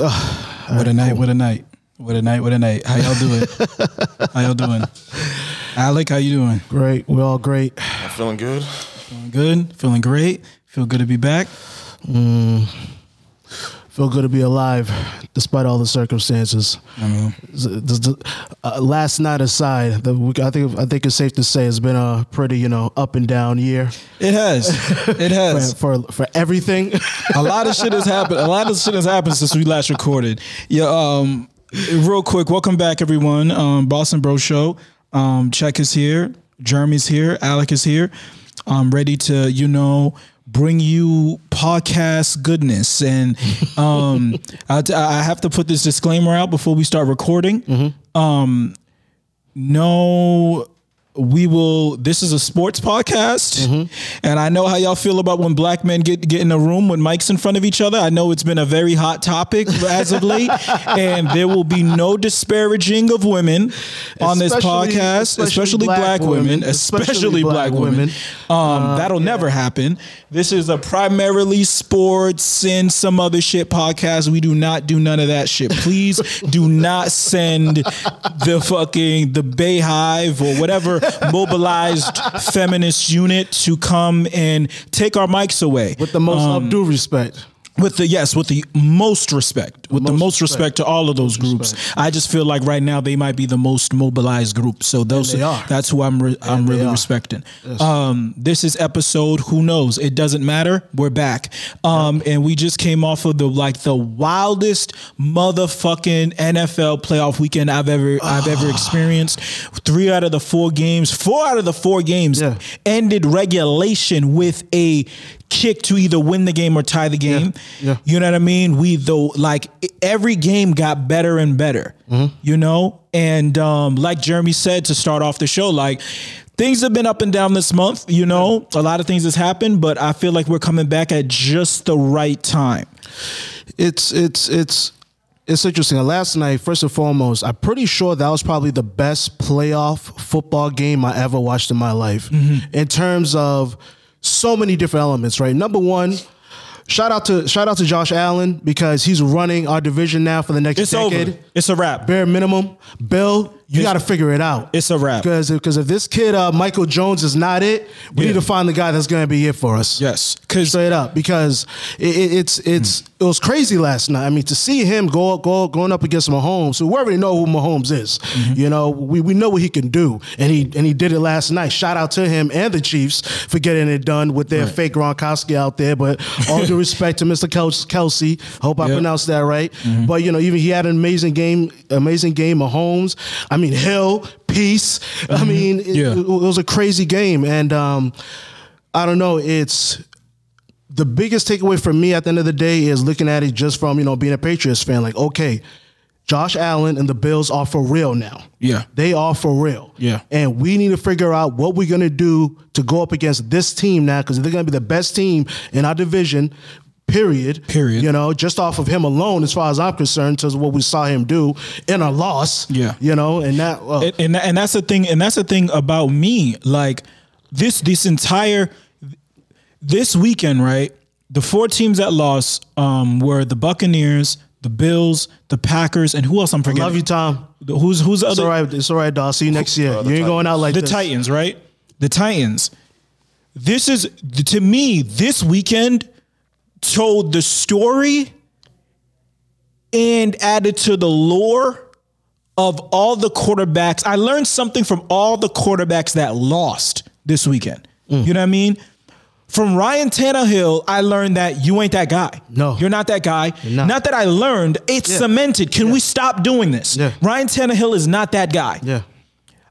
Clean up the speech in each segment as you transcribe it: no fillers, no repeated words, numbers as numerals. Rams. Oh, what a night! Cool. What a night! What a night! What a night! How y'all doing? How y'all doing? Alec, how you doing? Great. We're all great. I'm feeling good. Feeling good. Feeling great. Feel good to be back. Feel good to be alive, despite all the circumstances. Last night aside, I think it's safe to say it's been a pretty, up and down year. It has. It has for everything. A lot of shit has happened. A lot of shit has happened since we last recorded. Yeah. Real quick, welcome back, everyone. Boston Bro Show. Czech is here. Jeremy's here. Alec is here. I'm ready to, bring you podcast goodness. And I have to put this disclaimer out before we start recording. Mm-hmm. This is a sports podcast. Mm-hmm. And I know how y'all feel about when black men get in a room with mics in front of each other. I know it's been a very hot topic as of late. And there will be no disparaging of women on this podcast, especially black women. Especially black women. That'll never happen. This is a primarily sports and some other shit podcast. We do not do none of that shit. Please do not send the Bayhive or whatever mobilized feminist unit to come and take our mics away. With the most due respect. With the most respect to all of those groups. Respect. I just feel like right now they might be the most mobilized group. So that's who I'm really respecting. Yes. This is episode, who knows? It doesn't matter. We're back. And we just came off of the wildest motherfucking NFL playoff weekend I've ever experienced. 4 out of the 4 games yeah. ended regulation with a kick to either win the game or tie the game. Yeah, yeah. You know what I mean? Every game got better and better, And like Jeremy said to start off the show, things have been up and down this month, A lot of things has happened, but I feel like we're coming back at just the right time. It's interesting. Last night, first and foremost, I'm pretty sure that was probably the best playoff football game I ever watched in my life. Mm-hmm. In terms of so many different elements, right? Number one, shout out to Josh Allen because he's running our division now for the next decade. Over. It's a wrap. Bare minimum. Bill, you got to figure it out. It's a wrap. Because if this kid, Michael Jones, is not it, we need to find the guy that's going to be it for us. Yes. Straight up. Because it was crazy last night. I mean, to see him going up against Mahomes, who we already know who Mahomes is. Mm-hmm. We know what he can do. And he did it last night. Shout out to him and the Chiefs for getting it done with their fake Gronkowski out there. But all due respect to Mr. Kelce. Hope I pronounced that right. Mm-hmm. But, even he had an amazing game, Mahomes. I mean, Hill, Peace. Mm-hmm. I mean, it was a crazy game. And I don't know. It's the biggest takeaway for me at the end of the day is looking at it just from, being a Patriots fan. Like, okay, Josh Allen and the Bills are for real now. Yeah. They are for real. Yeah. And we need to figure out what we're going to do to go up against this team now because they're going to be the best team in our division. Period. Just off of him alone, as far as I'm concerned, to what we saw him do in a loss. Yeah. And that and that's the thing. And that's the thing about me. Like this weekend, right? The 4 teams that lost were the Buccaneers, the Bills, the Packers, and who else? I'm forgetting. I love you, Tom. Who's the other? It's all right, dog. See you next year. You ain't going out like this. The Titans, right? The Titans. This is to me this weekend. Told the story and added to the lore of all the quarterbacks. I learned something from all the quarterbacks that lost this weekend. Mm. You know what I mean? From Ryan Tannehill, I learned that you ain't that guy. No. You're not that guy. Not that I learned. It's cemented. Can we stop doing this? Yeah. Ryan Tannehill is not that guy. Yeah.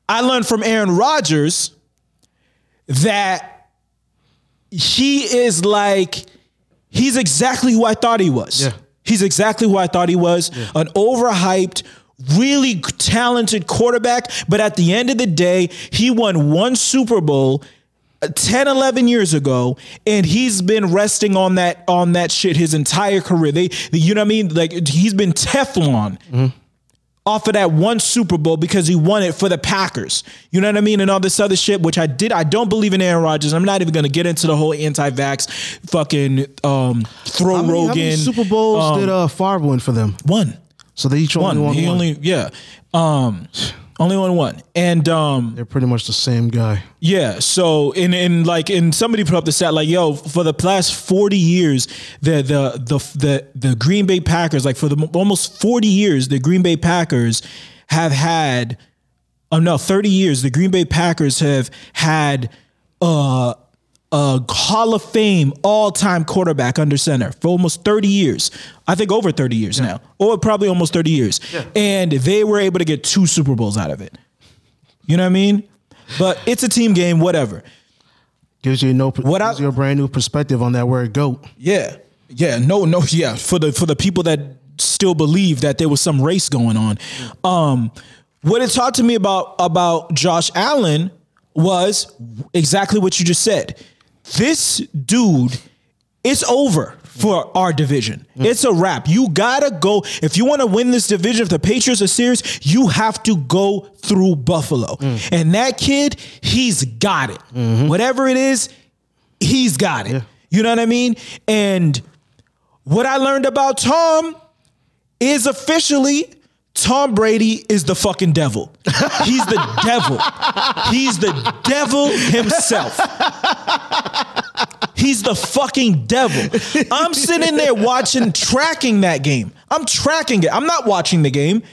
I learned from Aaron Rodgers that he is he's exactly who I thought he was. Yeah. He's exactly who I thought he was. Yeah. An overhyped, really talented quarterback. But at the end of the day, he won 1 Super Bowl 10, 11 years ago. And he's been resting on that shit his entire career. He's been Teflon. Mm-hmm. off of that one Super Bowl because he won it for the Packers. You know what I mean? And all this other shit, which I don't believe in Aaron Rodgers. I'm not even going to get into the whole anti-vax fucking throw Rogan. How many Super Bowls did Favre win for them? One. So they each only won one. Only won one. And they're pretty much the same guy. Yeah. So and somebody put up the stat like, yo, for the past 40 years, the Green Bay Packers, like for the almost 40 years, the Green Bay Packers have had 30 years, the Green Bay Packers have had a Hall of Fame all-time quarterback under center for almost 30 years. I think over 30 years now. Or probably almost 30 years. Yeah. And they were able to get 2 Super Bowls out of it. You know what I mean? But it's a team game, whatever. Gives you a brand new perspective on that word GOAT. Yeah. Yeah, yeah. For the people that still believe that there was some race going on. What it taught to me about Josh Allen was exactly what you just said. This dude, it's over for our division. It's a wrap. You gotta go. If you want to win this division, if the Patriots are serious, you have to go through Buffalo. And that kid, he's got it. Whatever it is, he's got it. Yeah. You know what I mean? And what I learned about Tom is officially Tom Brady is the fucking devil. He's the devil. He's the devil himself. He's the fucking devil. I'm sitting there tracking that game. I'm tracking it. I'm not watching the game.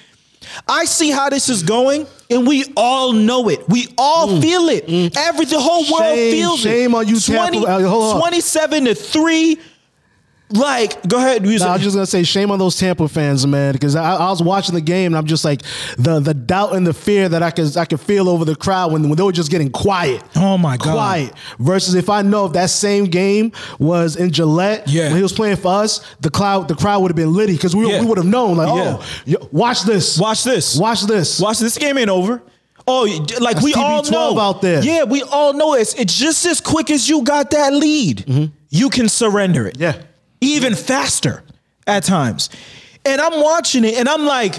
I see how this is going, and we all know it. We all feel it. The whole world feels it. Shame on you, 27-3. Like, go ahead. I was just going to say, shame on those Tampa fans, man, because I was watching the game, and I'm just like, the doubt and the fear that I could feel over the crowd when they were just getting quiet. Oh, my God. Quiet. Versus if I know if that same game was in Gillette, when he was playing for us, the crowd would have been litty because we would have known, like, watch this. Watch this. Watch this. Watch this. This game ain't over. Oh, like, that's we all know. Out there. Yeah, we all know. It's just as quick as you got that lead, you can surrender it. Yeah. Even faster at times. And I'm watching it, and I'm like,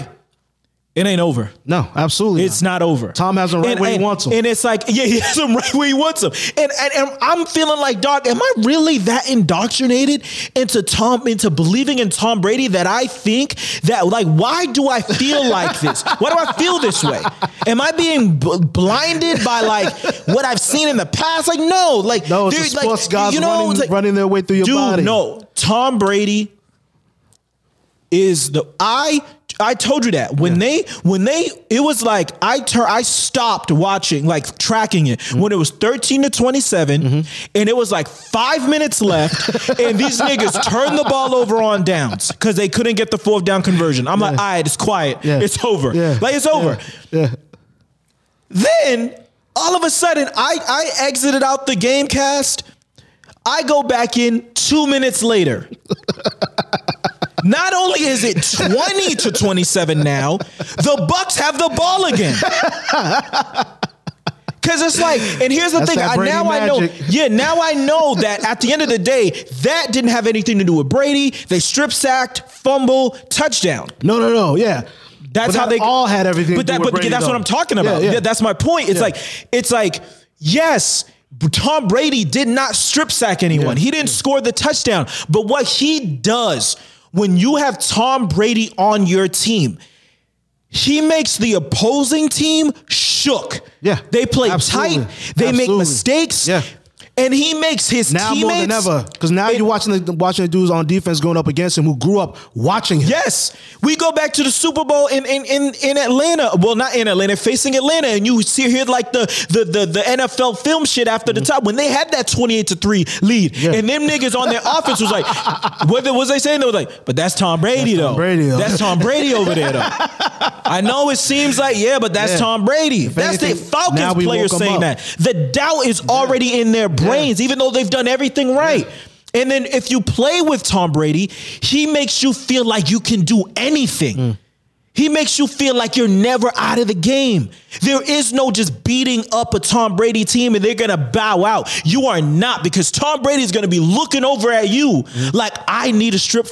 it ain't over. No, absolutely it's not over. Tom has him right where he wants him. And it's like, yeah, he has him right where he wants him. And I'm feeling like, dog, am I really that indoctrinated into believing in Tom Brady that I think that, like, why do I feel like this? Why do I feel this way? Am I being blinded by, like, what I've seen in the past? Like, no. Like, no, it's the sports gods running their way through your body. Dude, no. Tom Brady is the... I told you that when they it was like I stopped watching, like, tracking it when it was 13-27 and it was like 5 minutes left and these niggas turned the ball over on downs because they couldn't get the fourth down conversion. I'm like, all right, it's quiet, it's over, like, it's over. Then all of a sudden I exited out the game cast. I go back in 2 minutes later. Not only is it 20-27 now, the Bucks have the ball again. Because it's like, and here's the thing. Now I know that at the end of the day, that didn't have anything to do with Brady. They strip sacked, fumble, touchdown. No. Yeah. All had everything to do with Brady. But that's what I'm talking about. Yeah. That's my point. It's like, yes, Tom Brady did not strip sack anyone. He didn't score the touchdown. But what he does... when you have Tom Brady on your team, he makes the opposing team shook. Yeah. They play tight. They make mistakes. Yeah. And he makes his teammates. Now more than ever. Because now you're watching the dudes on defense going up against him who grew up watching him. Yes. We go back to the Super Bowl in Atlanta. Well, not in Atlanta. Facing Atlanta. And you hear like the NFL film shit after the top. When they had that 28-3 lead. Yeah. And them niggas on their offense was like, what was they saying? They were like, but that's Tom Brady, though. That's Tom Brady over there, though. I know it seems like, but that's Tom Brady. That's the Falcons player saying that. The doubt is already in their brains, even though they've done everything right. And then if you play with Tom Brady, he makes you feel like you can do anything. He makes you feel like you're never out of the game. There is no just beating up a Tom Brady team and they're going to bow out. You are not, because Tom Brady is going to be looking over at you like, I need a strip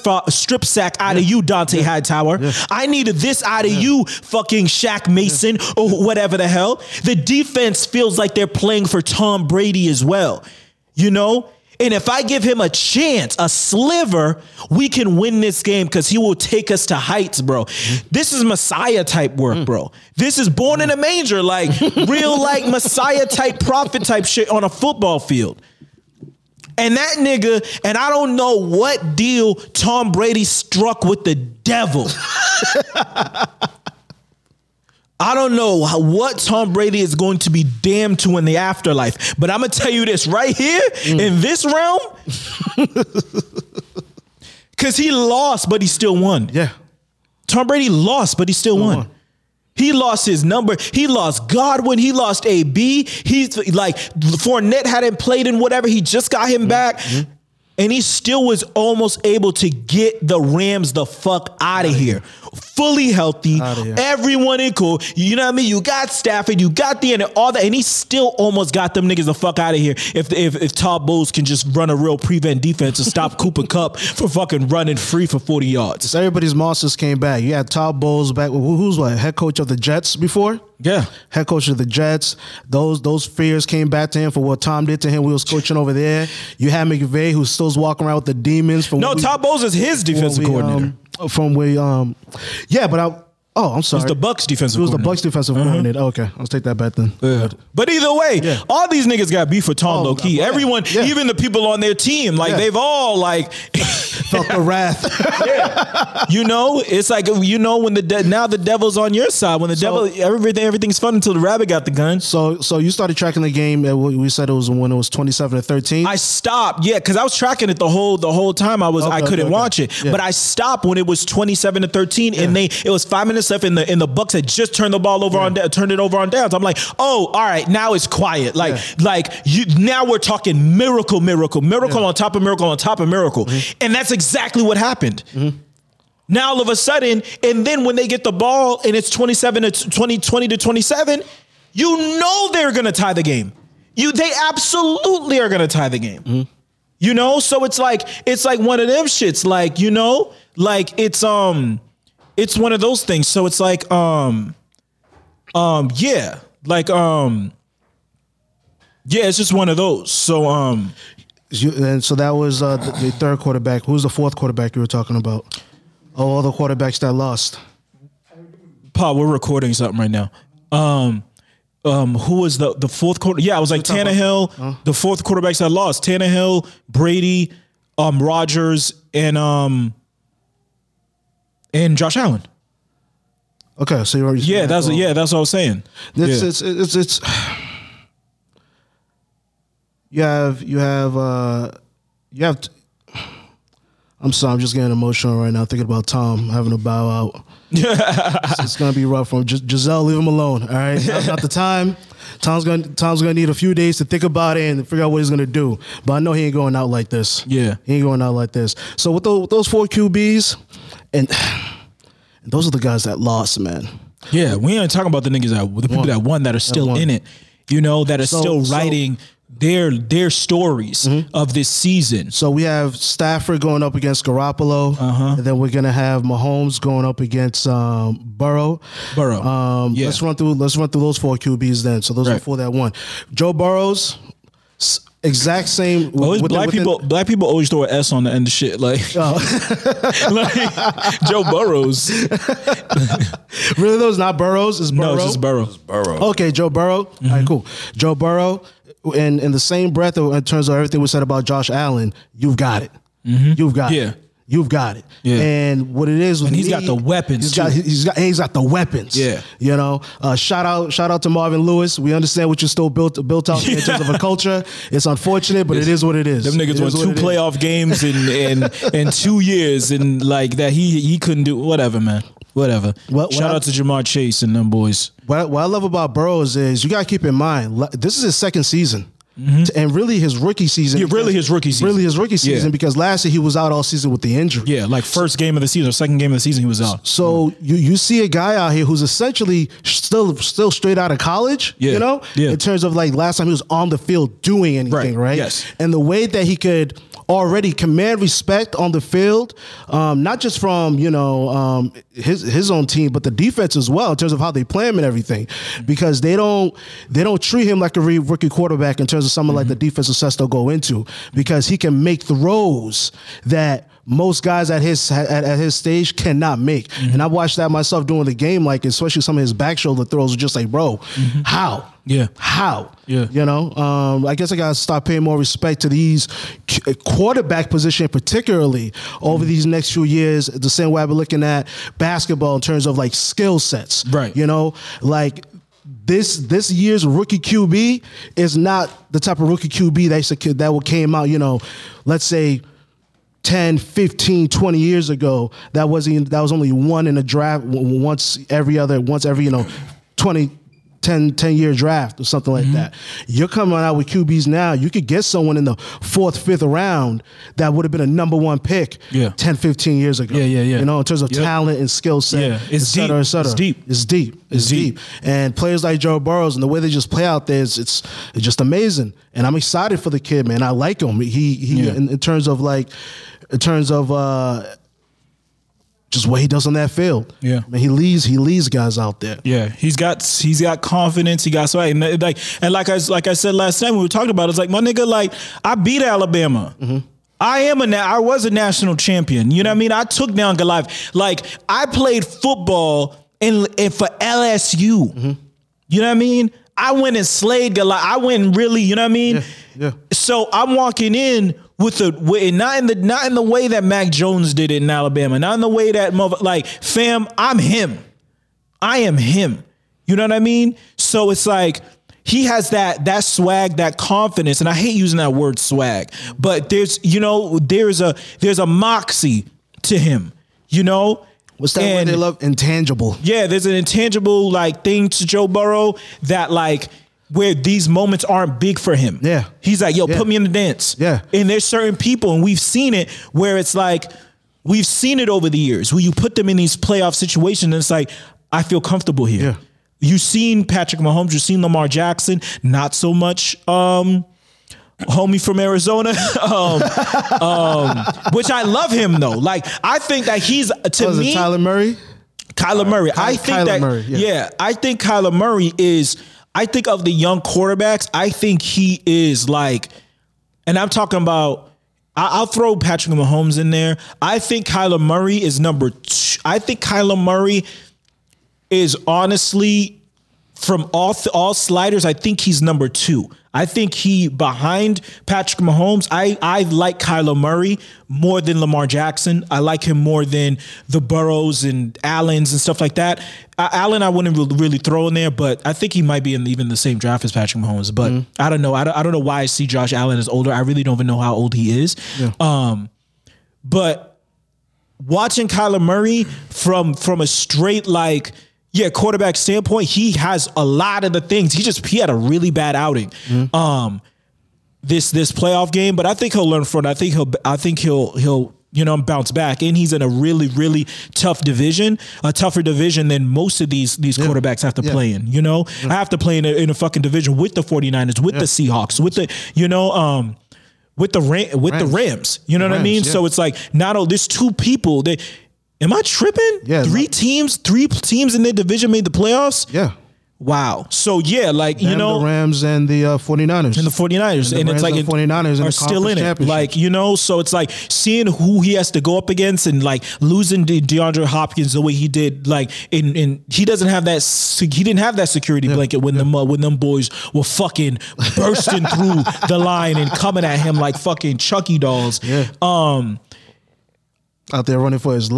sack out of you, Dante Hightower. Yeah. I need this out of you, fucking Shaq Mason or whatever the hell. The defense feels like they're playing for Tom Brady as well, you know? And if I give him a chance, a sliver, we can win this game because he will take us to heights, bro. This is Messiah type work, bro. This is born in a manger, like real like Messiah type prophet type shit on a football field. And that nigga, and I don't know what deal Tom Brady struck with the devil. I don't know what Tom Brady is going to be damned to in the afterlife, but I'm going to tell you this right here in this realm, because he lost, but he still won. Yeah. Tom Brady lost, but he still won. He lost his number. He lost Godwin. He lost AB. He's like Fournette hadn't played in whatever. He just got him back. And he still was almost able to get the Rams the fuck out of here. Fully healthy. Here. Everyone in cool. You know what I mean? You got Stafford. You got the end and all that. And he still almost got them niggas the fuck out of here. If Todd Bowles can just run a real prevent defense and stop Cooper Kupp from fucking running free for 40 yards. So everybody's monsters came back. You had Todd Bowles back. Who's what? Head coach of the Jets before? Yeah. Head coach of the Jets. Those fears came back to him for what Tom did to him. We was coaching over there. You had McVay, who's still walking around with the demons. Todd Bowles is his defensive coordinator. It was the Bucks defensive coordinator. Coordinator. Okay, I'll take that back then. Yeah. But either way, all these niggas got beef for Tom low key. Everyone, even the people on their team, like they've all like felt the wrath. You know, it's like, you know, when now the devil's on your side. When the devil, everything's fun until the rabbit got the gun. So you started tracking the game. We said it was when it was 27-13. I stopped, because I was tracking it the whole time. I couldn't watch it, but I stopped when it was 27-13, and it was 5 minutes left in the Bucks had just turned the ball over turned it over on downs. I'm like, oh, all right, now it's quiet. Now we're talking miracle on top of miracle on top of miracle, and that's exactly what happened. Now all of a sudden, and then when they get the ball and it's 20 to 27, you know they're gonna tie the game. They absolutely are gonna tie the game. You know, so it's like one of them shits. Like, you know, like it's one of those things. So it's like, it's just one of those. So, so that was the third quarterback. Who's the fourth quarterback you were talking about? Oh, all the quarterbacks that lost. Pa, we're recording something right now. Who was the fourth quarter? Yeah, I was like Tannehill. The fourth quarterbacks that lost: Tannehill, Brady, Rodgers, and Josh Allen. Okay, so you already said that. That's what I was saying. I'm sorry, I'm just getting emotional right now thinking about Tom having to bow out. It's gonna be rough for him. Giselle, leave him alone. All right, not the time. Tom's gonna need a few days to think about it and figure out what he's gonna do. But I know he ain't going out like this. Yeah, he ain't going out like this. So with those four QBs. And those are the guys that lost, man. Yeah, we ain't talking about the people that won, that are still in it, you know, that are still writing their stories of this season. So we have Stafford going up against Garoppolo, and then we're gonna have Mahomes going up against Burrow. Let's run through those four QBs then. So those are four that won. Joe Burrow's. Exact same. Black people always throw an S on the end of shit. Like, like Joe Burrows. Really, those not Burrows? It's Burrow. No, it's just Burrow. Okay, Joe Burrow. All right, cool. Joe Burrow. And in the same breath, in terms of everything we said about Josh Allen, you've got it. You've got it. Yeah. And what it is, and he's got the weapons. He's got the weapons. Yeah. You know, shout out to Marvin Lewis. We understand what you're still built out in terms of a culture. It's unfortunate, but it is what it is. Them niggas won two playoff games in 2 years, and like that he couldn't do whatever, man. Whatever. Shout out to Jamar Chase and them boys. What I love about Burrows is you gotta keep in mind, this is his second season. And really his rookie season. Yeah. Because last year he was out all season with the injury. Yeah, like first game of the season or second game of the season he was out. So you see a guy out here who's essentially still straight out of college, you know, in terms of like last time he was on the field doing anything, right? Yes. And the way that he could already command respect on the field, not just from, you know, his own team, but the defense as well in terms of how they play him and everything, because they don't treat him like a rookie quarterback in terms of someone like the defensive sets they'll go into, because he can make throws that most guys at his stage cannot make. And I watched that myself during the game, like especially some of his back shoulder throws are just like, bro, how? Yeah. How? Yeah. You know, I guess I got to start paying more respect to these quarterback position, particularly over these next few years, the same way I've been looking at basketball in terms of like skill sets. Right. You know, like this year's rookie QB is not the type of rookie QB that came out, you know, let's say 10, 15, 20 years ago. That was only one in a draft once every, you know, 10-year draft or something like that. You're coming out with QBs now. You could get someone in the fourth, fifth round that would have been a number one pick 10, 15 years ago. Yeah. You know, in terms of talent and skill set, et cetera, et cetera. It's deep. And players like Joe Burrow and the way they just play out there, it's just amazing. And I'm excited for the kid, man. I like him. He in terms of just what he does on that field. Yeah. I mean, he leads guys out there. Yeah. He's got confidence. He got like I said last night when we were talking about it, it's like, my nigga, like, I beat Alabama. I was a national champion. You know what I mean? I took down Goliath. Like, I played football and for LSU. You know what I mean? I went and slayed Goliath. I went and really, you know what I mean? Yeah. So I'm walking in not in the way that Mac Jones did it in Alabama, not in the way that I'm him. I am him. You know what I mean? So it's like he has that swag, that confidence, and I hate using that word swag, but there's a moxie to him. You know. What's that word they love? Intangible. Yeah, there's an intangible like thing to Joe Burrow that like, where these moments aren't big for him. Yeah. He's like, yo, put me in the dance. Yeah. And there's certain people, and we've seen it, where it's like, we've seen it over the years, where you put them in these playoff situations, and it's like, I feel comfortable here. Yeah. You've seen Patrick Mahomes, you've seen Lamar Jackson, not so much homie from Arizona, which I love him, though. Like, I think that he's, to me... Kyler Murray. I think Kyler Murray is... I think of the young quarterbacks, I think he is like, and I'm talking about, I'll throw Patrick Mahomes in there. I think Kyler Murray is number two. I think Kyler Murray is honestly, from all sliders, I think he's number two. I think he, behind Patrick Mahomes, I like Kyler Murray more than Lamar Jackson. I like him more than the Burrows and Allens and stuff like that. Allen I wouldn't really throw in there, but I think he might be in even the same draft as Patrick Mahomes. But I don't know. I don't know why I see Josh Allen as older. I really don't even know how old he is. Yeah. But watching Kyler Murray from a straight like, yeah, quarterback standpoint, he has a lot of the things. He had a really bad outing, this playoff game. But I think he'll learn from it. I think he'll you know, bounce back. And he's in a really, really tough division, a tougher division than most of these quarterbacks have to play in. You know, I have to play in a fucking division with the 49ers, with the Seahawks, with the Rams. You know what I mean? Yeah. So it's like there's two people that. Am I tripping? Yeah, three teams in their division made the playoffs? Yeah. Wow. So, the Rams and the 49ers. And the Rams and the 49ers are still in it. Like, you know, so it's like seeing who he has to go up against and like losing DeAndre Hopkins the way he did. Like, he didn't have that security blanket when them boys were fucking bursting through the line and coming at him like fucking Chucky dolls. Yeah. Out there running for his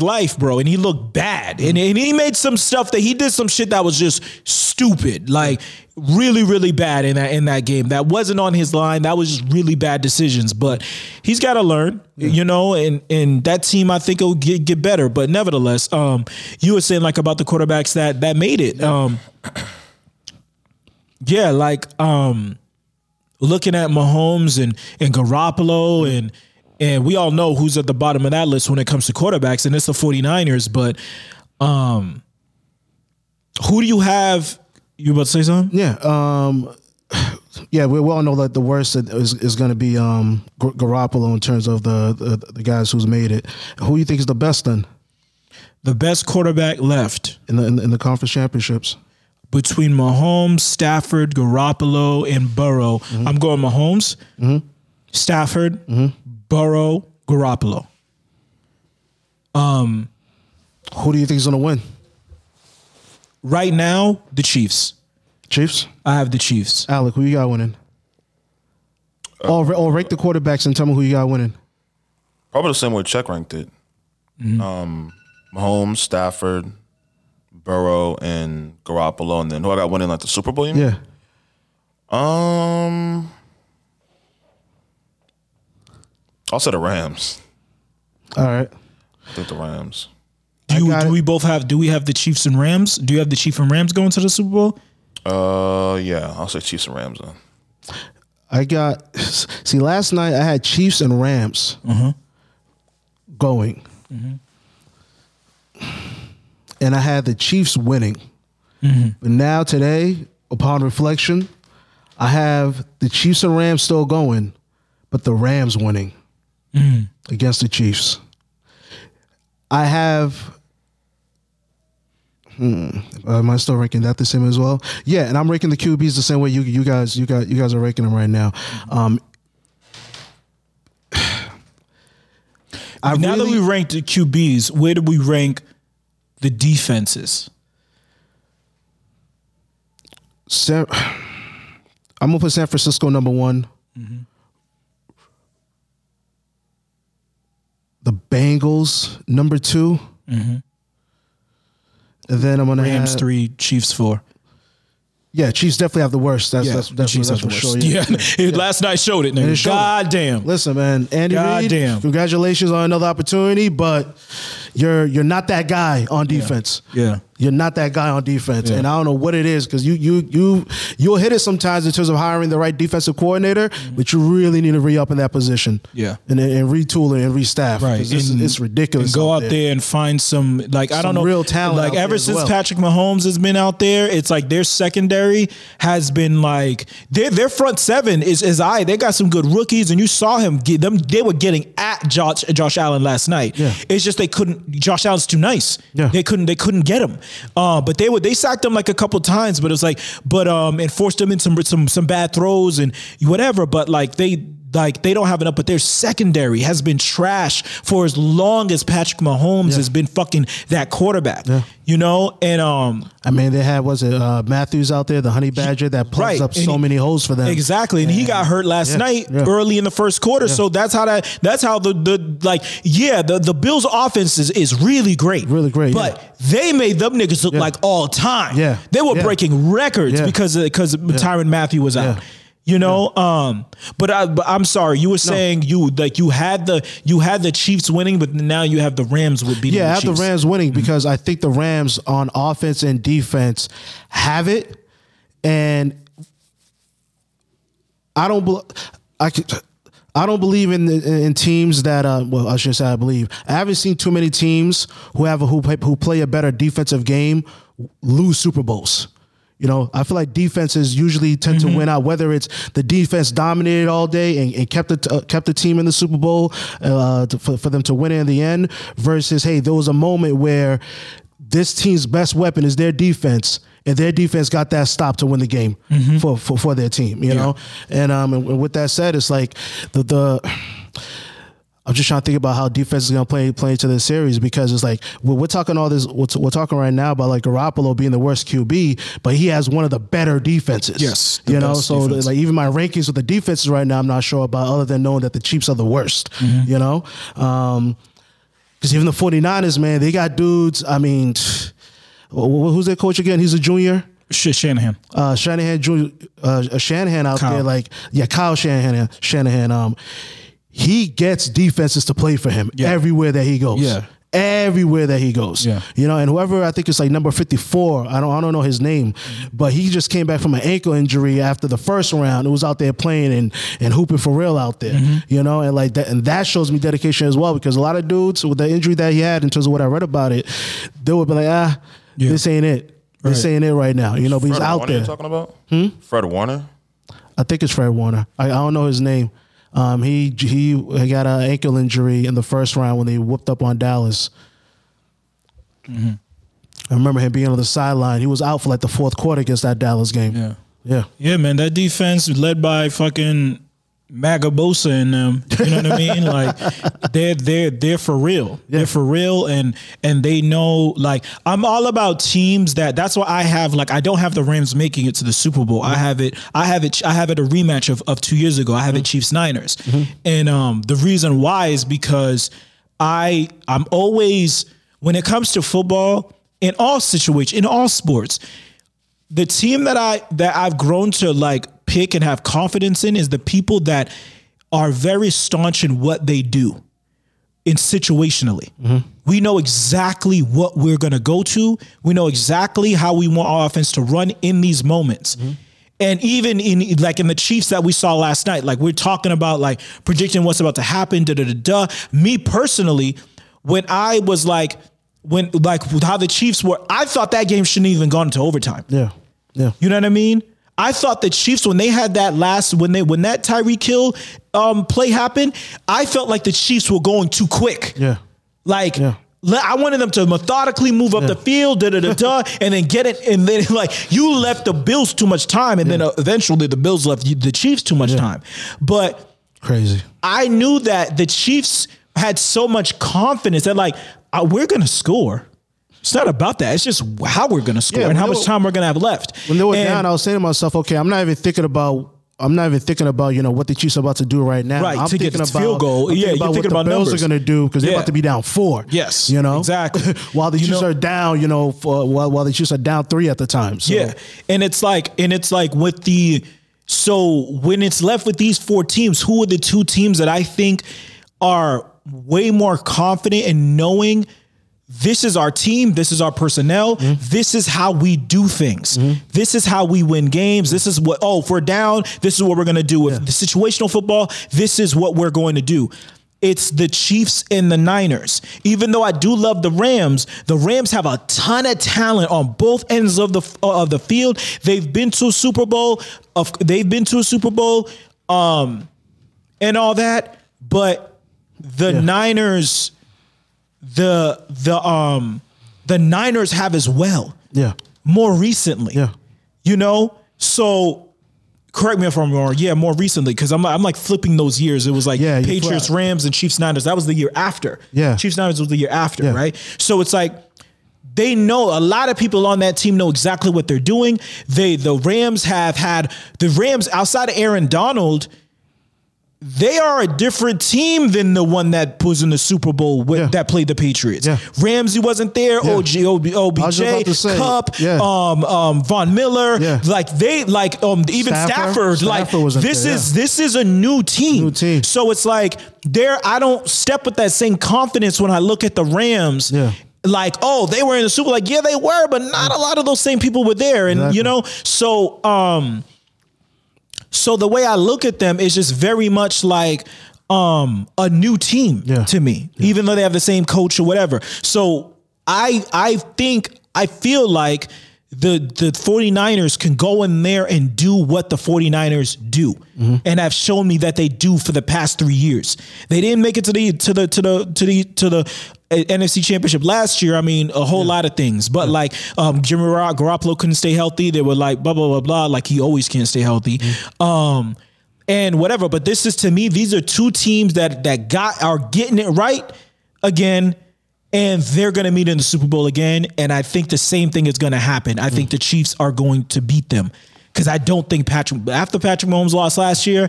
life, bro. And he looked bad. And he made some stuff that was just stupid. Like really, really bad in that game. That wasn't on his line. That was just really bad decisions. But he's got to learn, you know, and that team, I think, will get better. But nevertheless, you were saying like about the quarterbacks that made it. looking at Mahomes and Garoppolo, and we all know who's at the bottom of that list when it comes to quarterbacks, and it's the 49ers. But who do you have? You about to say something? Yeah. Yeah, we all know that the worst is going to be Garoppolo in terms of the guys who's made it. Who do you think is the best then? The best quarterback left in the conference championships between Mahomes, Stafford, Garoppolo, and Burrow. Mm-hmm. I'm going Mahomes, mm-hmm. Stafford, mm-hmm. Burrow, Garoppolo. Who do you think is going to win? Right now, the Chiefs. Chiefs? I have the Chiefs. Alec, who you got winning? Or rank the quarterbacks and tell me who you got winning. Probably the same way Czech ranked it. Mm-hmm. Mahomes, Stafford, Burrow, and Garoppolo, and then who I got winning, like the Super Bowl, you mean? Yeah. I'll say the Rams. All right. I think the Rams. Do we have the Chiefs and Rams? Do you have the Chiefs and Rams going to the Super Bowl? Yeah, I'll say Chiefs and Rams then. Last night I had Chiefs and Rams going. Mm-hmm. And I had the Chiefs winning. Mm-hmm. But now today, upon reflection, I have the Chiefs and Rams still going, but the Rams winning against the Chiefs. I have... am I still ranking that the same as well? Yeah, and I'm ranking the QBs the same way you guys are ranking them right now. Now that we ranked the QBs, where do we rank the defenses? I'm gonna put San Francisco number one. Mm-hmm. The Bengals number two. Mm-hmm. And then I'm going to have Rams 3, Chiefs 4. Yeah, Chiefs definitely have the worst. That's for sure. Yeah. Last night showed it, nigga. God damn. Listen, man, Andy Reid, congratulations on another opportunity, but you're not that guy on defense. Yeah. You're not that guy on defense. Yeah. And I don't know what it is, because you'll hit it sometimes in terms of hiring the right defensive coordinator, mm-hmm. but you really need to re-up in that position. Yeah. And retool it and restaff. Right. It's ridiculous. And go out there and find some, like, I don't know, real talent. Like, ever since Patrick Mahomes has been out there, it's like their secondary has been like, their front seven is all right. They got some good rookies, and you saw him get them. They were getting at Josh Allen last night. Yeah. It's just Josh Allen's too nice. Yeah. They couldn't get him. But they sacked him like a couple times, but it was like, and forced him in some bad throws and whatever. But they don't have enough. But their secondary has been trash for as long as Patrick Mahomes has been fucking that quarterback. Yeah. You know, and I mean, they had Matthews out there, the honey badger that plugs up so many holes for them. Exactly, and he got hurt last night early in the first quarter. Yeah. So that's how the Bills' offense is really great, But they made them niggas look like all time. Yeah, they were breaking records because Tyrann Mathieu was out. Yeah. You know, but I'm sorry. You were saying you had the Chiefs winning, but now you have the Rams with beating. Yeah, I have the Rams winning because I think the Rams on offense and defense have it, and I don't believe in teams that. Well, I shouldn't say I believe. I haven't seen too many teams who play a better defensive game lose Super Bowls. You know, I feel like defenses usually tend to win out, whether it's the defense dominated all day and kept the team in the Super Bowl for them to win it in the end versus, hey, there was a moment where this team's best weapon is their defense, and their defense got that stop to win the game for their team, you know? And with that said, it's like the I'm just trying to think about how defense is going to play into this series, because it's like we're talking all this. We're talking right now about like Garoppolo being the worst QB, but he has one of the better defenses. Yes, you know. So like even my rankings with the defenses right now, I'm not sure about, other than knowing that the Chiefs are the worst. Mm-hmm. You know, because even the 49ers, man, they got dudes. I mean, who's their coach again? He's a junior. Shanahan out there. Like, yeah, Kyle Shanahan. He gets defenses to play for him everywhere that he goes. Yeah. everywhere that he goes. Yeah. You know, and whoever, I think it's like number 54, I don't know his name, but he just came back from an ankle injury after the first round. It was out there playing and hooping for real out there. Mm-hmm. You know, and like that, and that shows me dedication as well, because a lot of dudes with the injury that he had, in terms of what I read about it, they would be like, this ain't it. Right. This ain't it right now. You know, but he's out there. Fred Warner you're talking about? Fred Warner? I think it's Fred Warner. I don't know his name. He got an ankle injury in the first round when they whooped up on Dallas. Mm-hmm. I remember him being on the sideline. He was out for like the fourth quarter against that Dallas game. Yeah, man. That defense led by fucking Magabosa in them. You know what I mean? Like they're for real. Yeah. They're for real, and they know. Like, I'm all about teams that's why I have, like, I don't have the Rams making it to the Super Bowl. Mm-hmm. I have it a rematch of 2 years ago. I have it Chiefs Niners. Mm-hmm. And the reason why is because I'm always, when it comes to football, in all situations, in all sports, the team that I've grown to like pick and have confidence in is the people that are very staunch in what they do in situationally. Mm-hmm. We know exactly what we're going to go to. We know exactly how we want our offense to run in these moments. Mm-hmm. And even in the Chiefs that we saw last night, like we're talking about like predicting what's about to happen. Me personally, when how the Chiefs were, I thought that game shouldn't even gone into overtime. Yeah. You know what I mean? I thought the Chiefs, when they had that when that Tyreek Hill play happened, I felt like the Chiefs were going too quick. Yeah. Like, yeah. I wanted them to methodically move up the field, and then get it. And then, like, you left the Bills too much time, and then eventually the Bills left the Chiefs too much time. But crazy. I knew that the Chiefs had so much confidence that, like, we're going to score. It's not about that. It's just how we're going to score and how much time we're going to have left. When they were down, I was saying to myself, okay, I'm not even thinking about, you know, what the Chiefs are about to do right now. Right, I'm to thinking get the field goal. I'm thinking about what the Bills are going to do, because they're about to be down 4. Yes, you know? Exactly. While the Chiefs are down, you know, while the Chiefs are down 3 at the time. So. Yeah, and it's like with the... So when it's left with these 4 teams, who are the 2 teams that I think are way more confident in knowing... This is our team. This is our personnel. Mm-hmm. This is how we do things. Mm-hmm. This is how we win games. This is what, if we're down, this is what we're going to do. With the situational football, this is what we're going to do. It's the Chiefs and the Niners. Even though I do love the Rams have a ton of talent on both ends of the field. They've been to a Super Bowl. And all that. But the Niners... The Niners have as well. Yeah. More recently. Yeah. You know? So correct me if I'm wrong. Yeah, more recently, because I'm flipping those years. It was like Patriots, Rams, and Chiefs Niners. That was the year after. Yeah. Chiefs Niners was the year after, right? So it's like they know, a lot of people on that team know exactly what they're doing. The Rams outside of Aaron Donald, they are a different team than the one that was in the Super Bowl with, that played the Patriots. Yeah. Ramsey wasn't there. Yeah. OBJ, Cup, Von Miller. Yeah. Like they, like even Stafford. Like this is a new team. So it's like I don't step with that same confidence when I look at the Rams. Yeah. Like, oh, they were in the Super Bowl. Like, yeah, they were, but not a lot of those same people were there. And you know, so. So the way I look at them is just very much like a new team to me, even though they have the same coach or whatever. So I feel like the 49ers can go in there and do what the 49ers do, and have shown me that they do for the past 3 years. They didn't make it to the NFC Championship last year. I mean, a whole lot of things, but like Jimmy Garoppolo couldn't stay healthy. They were like blah blah blah blah. Like he always can't stay healthy, and whatever. But this is, to me, these are 2 teams that are getting it right again, and they're going to meet in the Super Bowl again. And I think the same thing is going to happen. I think the Chiefs are going to beat them, because I don't think after Patrick Mahomes lost last year,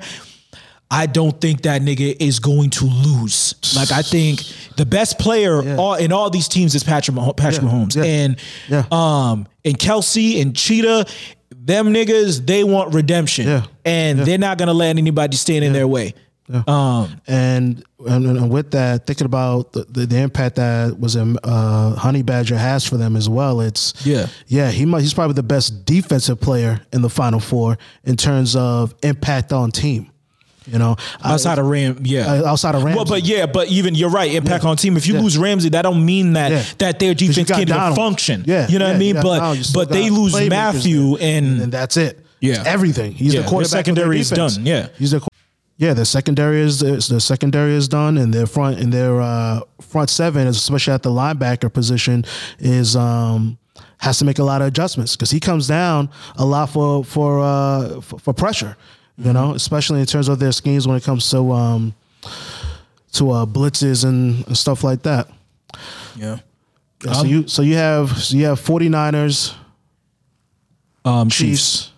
I don't think that nigga is going to lose. Like, I think the best player in all these teams is Patrick Mahomes. Yeah. And Kelce and Cheetah, them niggas, they want redemption. And they're not going to let anybody stand in their way. Yeah. And with that, thinking about the impact that was in Honey Badger has for them as well. He's probably the best defensive player in the Final Four in terms of impact on team. Outside of Ramsey. Well, but even you're right. Impact on team. If you lose Ramsey, that don't mean that their defense can't even function. Yeah, you know what I mean. But they lose Mathieu, and that's it. Yeah, it's everything. He's the quarterback. Their secondary is done. Yeah, he's the. Yeah, their secondary is done, and their front seven, especially at the linebacker position, is has to make a lot of adjustments because he comes down a lot for pressure. You know, especially in terms of their schemes when it comes to blitzes and stuff like that. Yeah. So you have 49ers, Chiefs.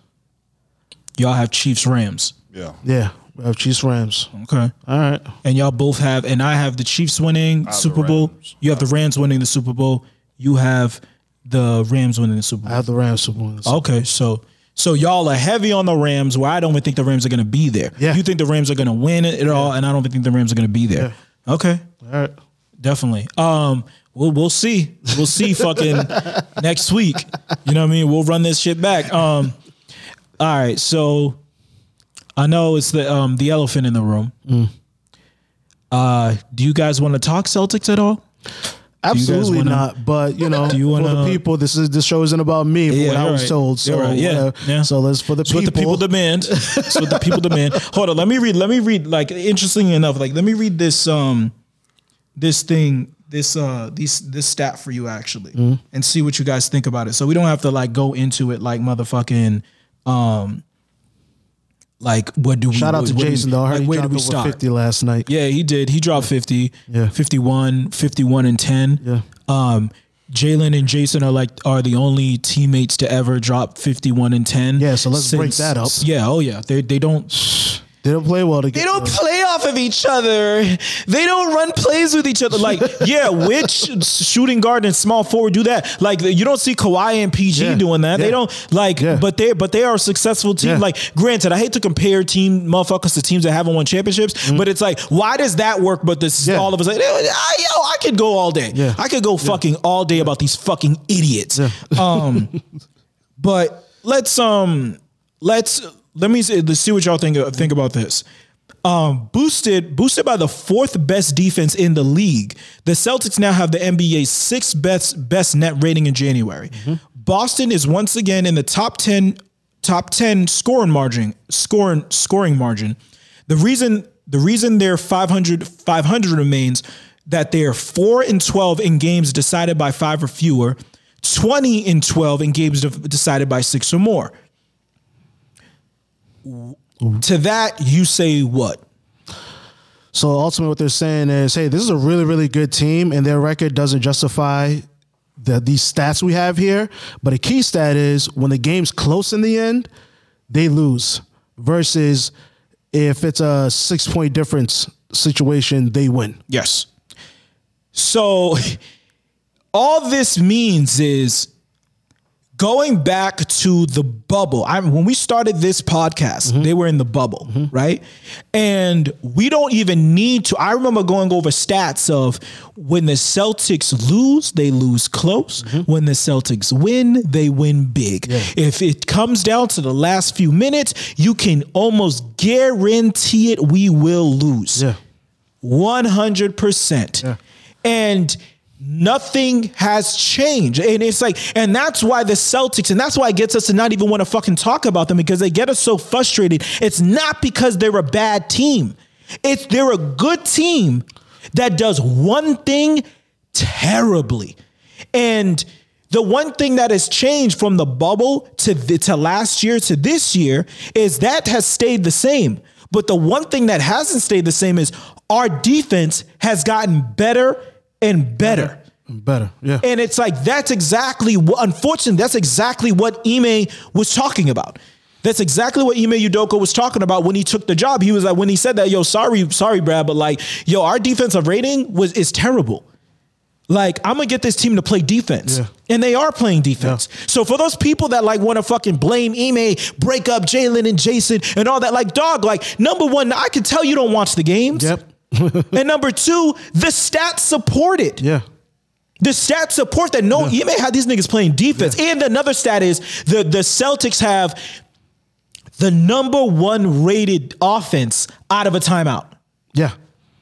Y'all have Chiefs Rams. Yeah. Yeah. We have Chiefs Rams. Okay. All right. And y'all both have, and I have the Chiefs winning Super Bowl. You have the Rams winning the Super Bowl. You have the Rams winning the Super Bowl. I have the Rams Super Bowl. Okay, so y'all are heavy on the Rams, where I don't even think the Rams are going to be there. Yeah. You think the Rams are going to win it all, and I don't think the Rams are going to be there. Yeah. Okay. All right. Definitely. We'll see. We'll see fucking next week. You know what I mean? We'll run this shit back. All right. So I know it's the elephant in the room. Mm. Do you guys want to talk Celtics at all? Absolutely not. But for the people, this show isn't about me. Yeah, what I was told. So so let's for the people. What the people demand. So what the people demand. Hold on. Let me read. Like interestingly enough, like let me read this. This thing. This stat for you actually, and see what you guys think about it. So we don't have to like go into it like motherfucking. Like what do we? Shout out to Jason though. I heard he dropped over 50 last night. Yeah, he did. He dropped 50. Yeah. 51 and 10. Yeah. Jalen and Jason are the only teammates to ever drop 51 and 10. Yeah. So let's break that up. Yeah. Oh yeah. They don't play well together. They don't play off of each other. They don't run plays with each other. Like, yeah, which shooting guard and small forward do that? Like, you don't see Kawhi and PG doing that. Yeah. They don't, like, but they are a successful team. Yeah. Like, granted, I hate to compare team motherfuckers to teams that haven't won championships, but it's like, why does that work? But this all of us, like, I could go all day. Yeah. I could go fucking all day about these fucking idiots. Yeah. But let's. Let's see what y'all think about this. Boosted by the fourth best defense in the league, the Celtics now have the NBA's sixth best net rating in January. Mm-hmm. Boston is once again in the top ten scoring margin. The reason their .500 remains that they're 4-12 in games decided by 5 or fewer, 20-12 in games decided by 6 or more. To that, you say what? So ultimately what they're saying is, hey, this is a really, really good team, and their record doesn't justify these stats we have here. But a key stat is when the game's close in the end, they lose. Versus if it's a 6-point difference situation, they win. Yes. So all this means is, going back to the bubble, when we started this podcast, they were in the bubble, right? And we don't even need to. I remember going over stats of when the Celtics lose, they lose close. When the Celtics win, they win big. Yeah. If it comes down to the last few minutes, you can almost guarantee it we will lose. Yeah. 100%. Yeah. And nothing has changed. And it's like, and that's why the Celtics, and that's why it gets us to not even want to fucking talk about them, because they get us so frustrated. It's not because they're a bad team. They're a good team that does one thing terribly. And the one thing that has changed from the bubble to last year to this year is that has stayed the same. But the one thing that hasn't stayed the same is our defense has gotten better and better. Yeah. And it's like, that's exactly what Ime was talking about. That's exactly what Ime Udoka was talking about when he took the job. He was like, when he said that, yo, sorry, Brad, but like, yo, our defensive rating is terrible. Like, I'm going to get this team to play defense. Yeah. And they are playing defense. Yeah. So for those people that, like, want to fucking blame Ime, break up Jalen and Jason and all that, like, dog, like, number one, I can tell you don't watch the games. Yep. And number two, the stats support it. Yeah. The stats support that. No, Ime had these niggas playing defense. Yeah. And another stat is the Celtics have the number one rated offense out of a timeout. Yeah.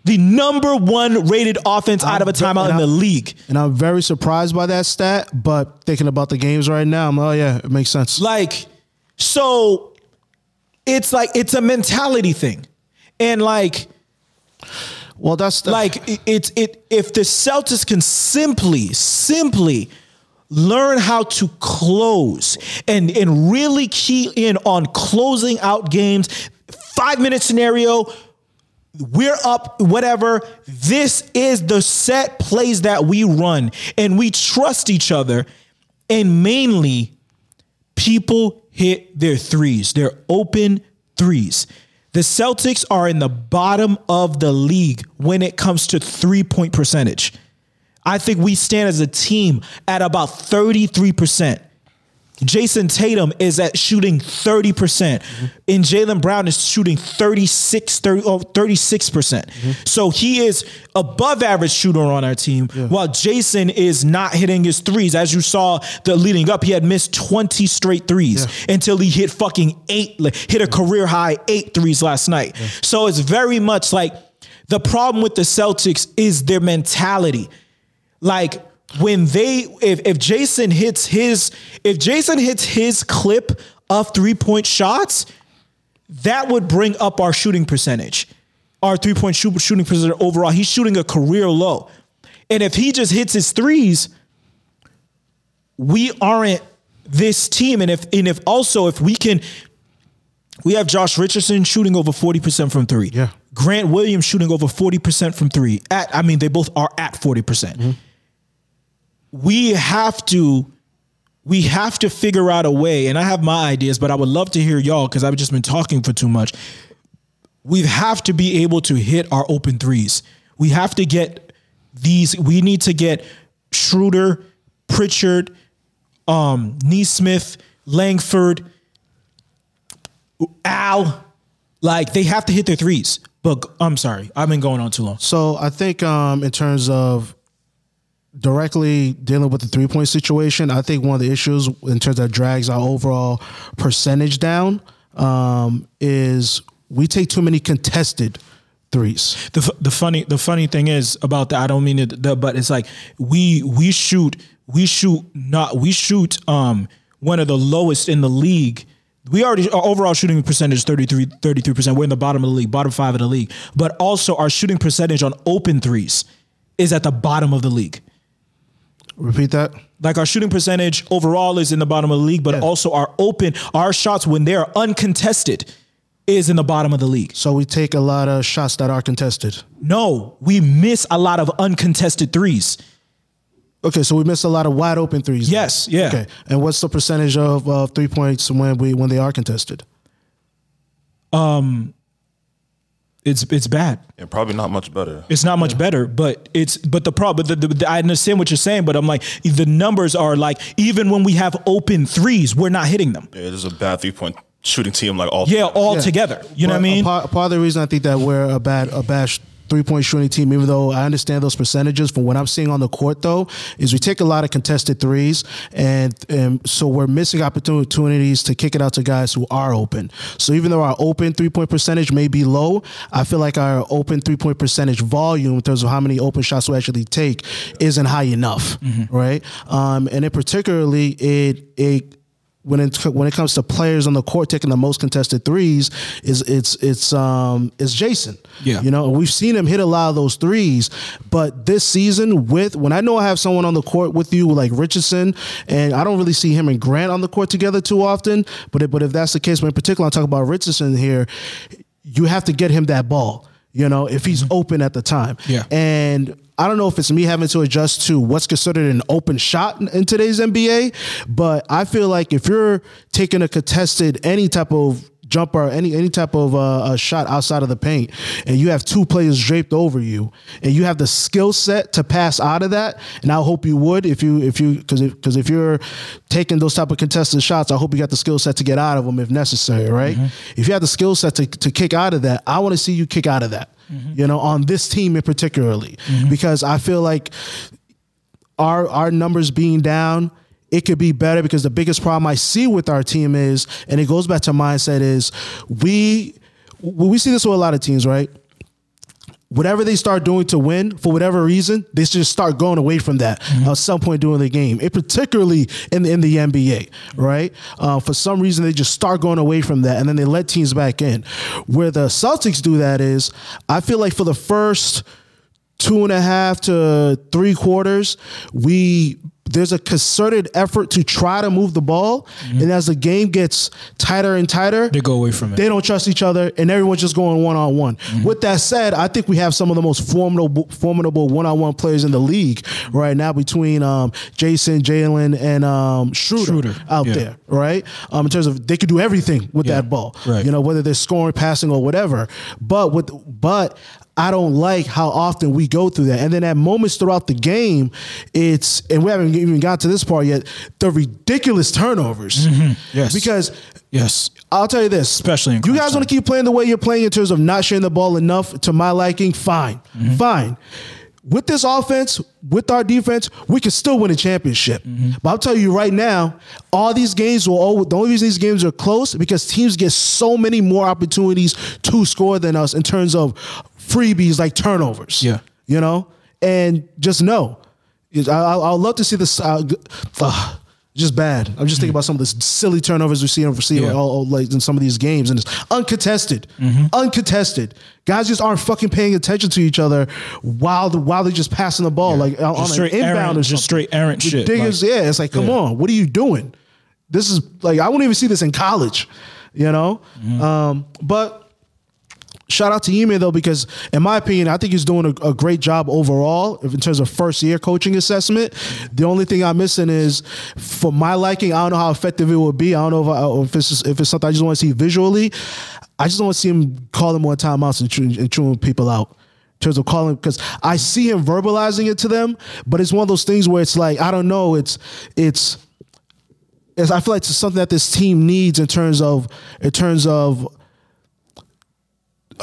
The number one rated offense out of a timeout in the league. And I'm very surprised by that stat, but thinking about the games right now, I'm like, oh yeah, it makes sense. Like, so it's like, it's a mentality thing. And like, well, that's the, like, it if the Celtics can simply learn how to close and really key in on closing out games, 5-minute scenario, we're up, whatever. This is the set plays that we run, and we trust each other. And mainly, people hit their threes, their open threes. The Celtics are in the bottom of the league when it comes to 3-point percentage. I think we stand as a team at about 33%. Jason Tatum is at shooting 30%. Mm-hmm. And Jaylen Brown is shooting 36%. Mm-hmm. So he is above average shooter on our team, while Jason is not hitting his threes. As you saw the leading up, he had missed 20 straight threes until he hit fucking 8, hit a career high 8 threes last night. Yeah. So it's very much like the problem with the Celtics is their mentality. Like, when they, if Jason hits his clip of 3-point shots, that would bring up our shooting percentage, our 3-point shooting percentage overall. He's shooting a career low, and if he just hits his threes, we aren't this team. And if we can, we have Josh Richardson shooting over 40% from three. Yeah, Grant Williams shooting over 40% from three. They both are at 40%. Mm-hmm. We have to figure out a way, and I have my ideas, but I would love to hear y'all because I've just been talking for too much. We have to be able to hit our open threes. We have to get these. We need to get Schroeder, Pritchard, Neesmith, Langford, Al. Like, they have to hit their threes. But I'm sorry, I've been going on too long. So I think in terms of directly dealing with the 3-point situation, I think one of the issues in terms that drags our overall percentage down is we take too many contested threes. The funny thing is about that. I don't mean it, but it's like we shoot one of the lowest in the league. We already, our overall shooting percentage is 33%. We're in the bottom of the league, bottom 5 of the league. But also our shooting percentage on open threes is at the bottom of the league. Repeat that. Like, our shooting percentage overall is in the bottom of the league, but also our shots when they are uncontested is in the bottom of the league. So we take a lot of shots that are contested. No, we miss a lot of uncontested threes. Okay, so we miss a lot of wide open threes. Yes, yeah. Okay, and what's the percentage of 3 points when they are contested? It's bad. Yeah, probably not much better. It's not much better, but the problem, I understand what you're saying, but I'm like, the numbers are like, even when we have open threes, we're not hitting them. Yeah, it is a bad 3-point shooting team, like all together. Yeah, all together. You know what I mean? Part of the reason I think that we're a bad 3-point shooting team, even though I understand those percentages, from what I'm seeing on the court though, is we take a lot of contested threes, and so we're missing opportunities to kick it out to guys who are open. So even though our open 3-point percentage may be low, I feel like our open 3-point percentage volume in terms of how many open shots we actually take isn't high enough, right? And in particularly, when it comes to players on the court taking the most contested threes, it's Jason. Yeah, you know, we've seen him hit a lot of those threes, but this season when I know I have someone on the court with you like Richardson, and I don't really see him and Grant on the court together too often. But if that's the case, but in particular, I'm talking about Richardson here. You have to get him that ball. You know, if he's open at the time. Yeah. And I don't know if it's me having to adjust to what's considered an open shot in today's NBA, but I feel like if you're taking a contested, any type of jumper, any type of shot outside of the paint, and you have two players draped over you, and you have the skill set to pass out of that. And I hope you would, because if you're taking those type of contested shots, I hope you got the skill set to get out of them if necessary, right? Mm-hmm. If you have the skill set to kick out of that, I want to see you kick out of that. Mm-hmm. You know, on this team in particularly, mm-hmm. because I feel like our numbers being down, it could be better, because the biggest problem I see with our team is, and it goes back to mindset, is we see this with a lot of teams, right? Whatever they start doing to win, for whatever reason, they just start going away from that mm-hmm. at some point during the game, and particularly in the NBA, right? For some reason, they just start going away from that, and then they let teams back in. Where the Celtics do that is, I feel like for the first 2.5 to 3 quarters, there's a concerted effort to try to move the ball. Mm-hmm. And as the game gets tighter and tighter, they go away from it. They don't trust each other, and everyone's just going one-on-one. Mm-hmm. With that said, I think we have some of the most formidable one-on-one players in the league right now, between Jason, Jalen, and Schroeder out there, right? In terms of they could do everything with that ball, right. You know, whether they're scoring, passing, or whatever. But I don't like how often we go through that. And then at moments throughout the game, and we haven't even got to this part yet, the ridiculous turnovers. Mm-hmm. Yes. Because I'll tell you this. Especially in crunch time. You guys want to keep playing the way you're playing in terms of not sharing the ball enough to my liking, fine. Mm-hmm. Fine. With this offense, with our defense, we can still win a championship. Mm-hmm. But I'll tell you right now, all these games the only reason these games are close because teams get so many more opportunities to score than us in terms of freebies like turnovers. Yeah. You know? And just know, I'll love to see this. Just bad. I'm just thinking about some of the silly turnovers we see and receive like in some of these games, and it's uncontested. Mm-hmm. Uncontested. Guys just aren't fucking paying attention to each other while they're just passing the ball like on an inbound or something. Just straight errant shit. Like, it's like, come on, what are you doing? This is like, I wouldn't even see this in college, you know? Mm-hmm. But shout out to Ime, though, because in my opinion, I think he's doing a great job overall in terms of first-year coaching assessment. The only thing I'm missing is, for my liking, I don't know how effective it will be. I don't know if it's something I just want to see visually. I just don't want to see him calling more timeouts and chewing people out. In terms of calling, because I see him verbalizing it to them, but it's one of those things where it's like, I don't know, it's I feel like it's something that this team needs in terms of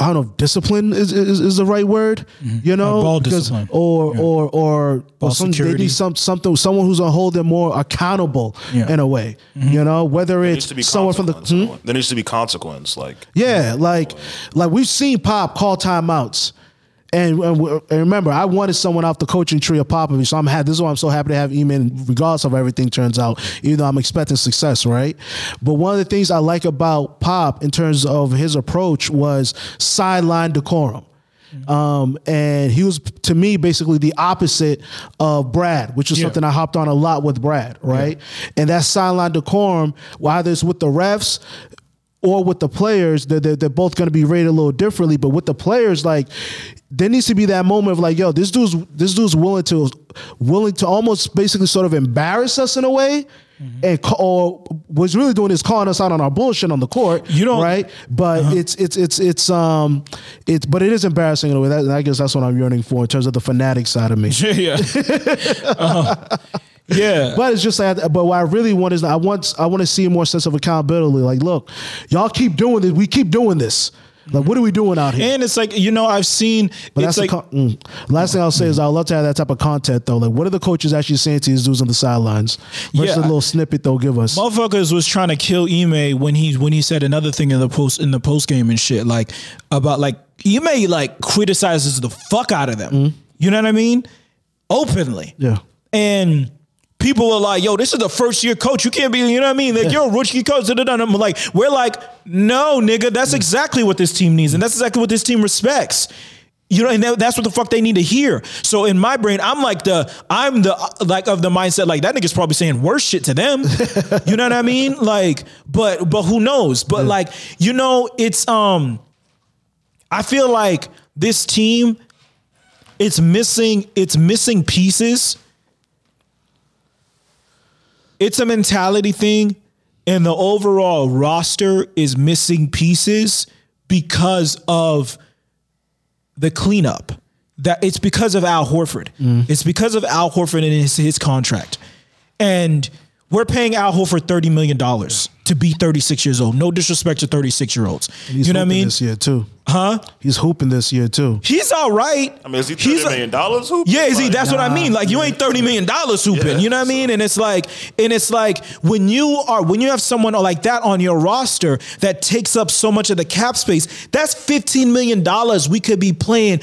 I don't know if discipline is the right word, you know, ball discipline or they need someone who's gonna hold them more accountable in a way, you know, whether it's someone from the there needs to be consequence, like we've seen Pop call timeouts. And remember, I wanted someone off the coaching tree of Popovich, so this is why I'm so happy to have Eman, regardless of how everything turns out, even though I'm expecting success, right? But one of the things I like about Pop in terms of his approach was sideline decorum. Mm-hmm. And he was, to me, basically the opposite of Brad, which is something I hopped on a lot with Brad, right? Yeah. And that sideline decorum, whether it's with the refs or with the players, they're both going to be rated a little differently. But with the players, like, there needs to be that moment of like, yo, this dude's willing to almost basically sort of embarrass us in a way, and or what's really doing is calling us out on our bullshit on the court. You don't, right? But it is embarrassing in a way. I guess that's what I'm yearning for in terms of the fanatic side of me. Yeah. Yeah, but it's just like, but what I really want is I want to see a more sense of accountability. Like, look, y'all keep doing this. We keep doing this. Like, what are we doing out here? And it's like, you know, I've seen. But it's that's like, last thing I'll say is I would love to have that type of content, though. Like, what are the coaches actually saying to these dudes on the sidelines? Versus a little snippet they'll give us. Motherfuckers was trying to kill Ime when he said another thing in the post game and shit, like about like Ime like criticizes the fuck out of them. Mm-hmm. You know what I mean? Openly. Yeah. And people are like, yo, this is the first year coach. You can't be, you know what I mean? Like, you're a rookie coach. Da-da-da. I'm like, we're like, no, nigga, that's exactly what this team needs. And that's exactly what this team respects. You know, and that's what the fuck they need to hear. So in my brain, I'm like of the mindset, like that nigga's probably saying worse shit to them. You know what I mean? Like, but who knows? But like, you know, it's, I feel like this team, it's missing pieces. It's a mentality thing. And the overall roster is missing pieces because of the cleanup. That it's because of Al Horford. It's because of Al Horford and his contract. And we're paying Al Horford $30 million to be 36 years old. No disrespect to 36-year-olds. You know what I mean? He's hooping this year, too. Huh? He's hooping this year, too. He's all right. I mean, is he $30 million hooping? Yeah, see, that's what I mean. Like, you ain't $30 million hooping. Yeah, you know what I mean? And it's like when you have someone like that on your roster that takes up so much of the cap space, that's $15 million we could be paying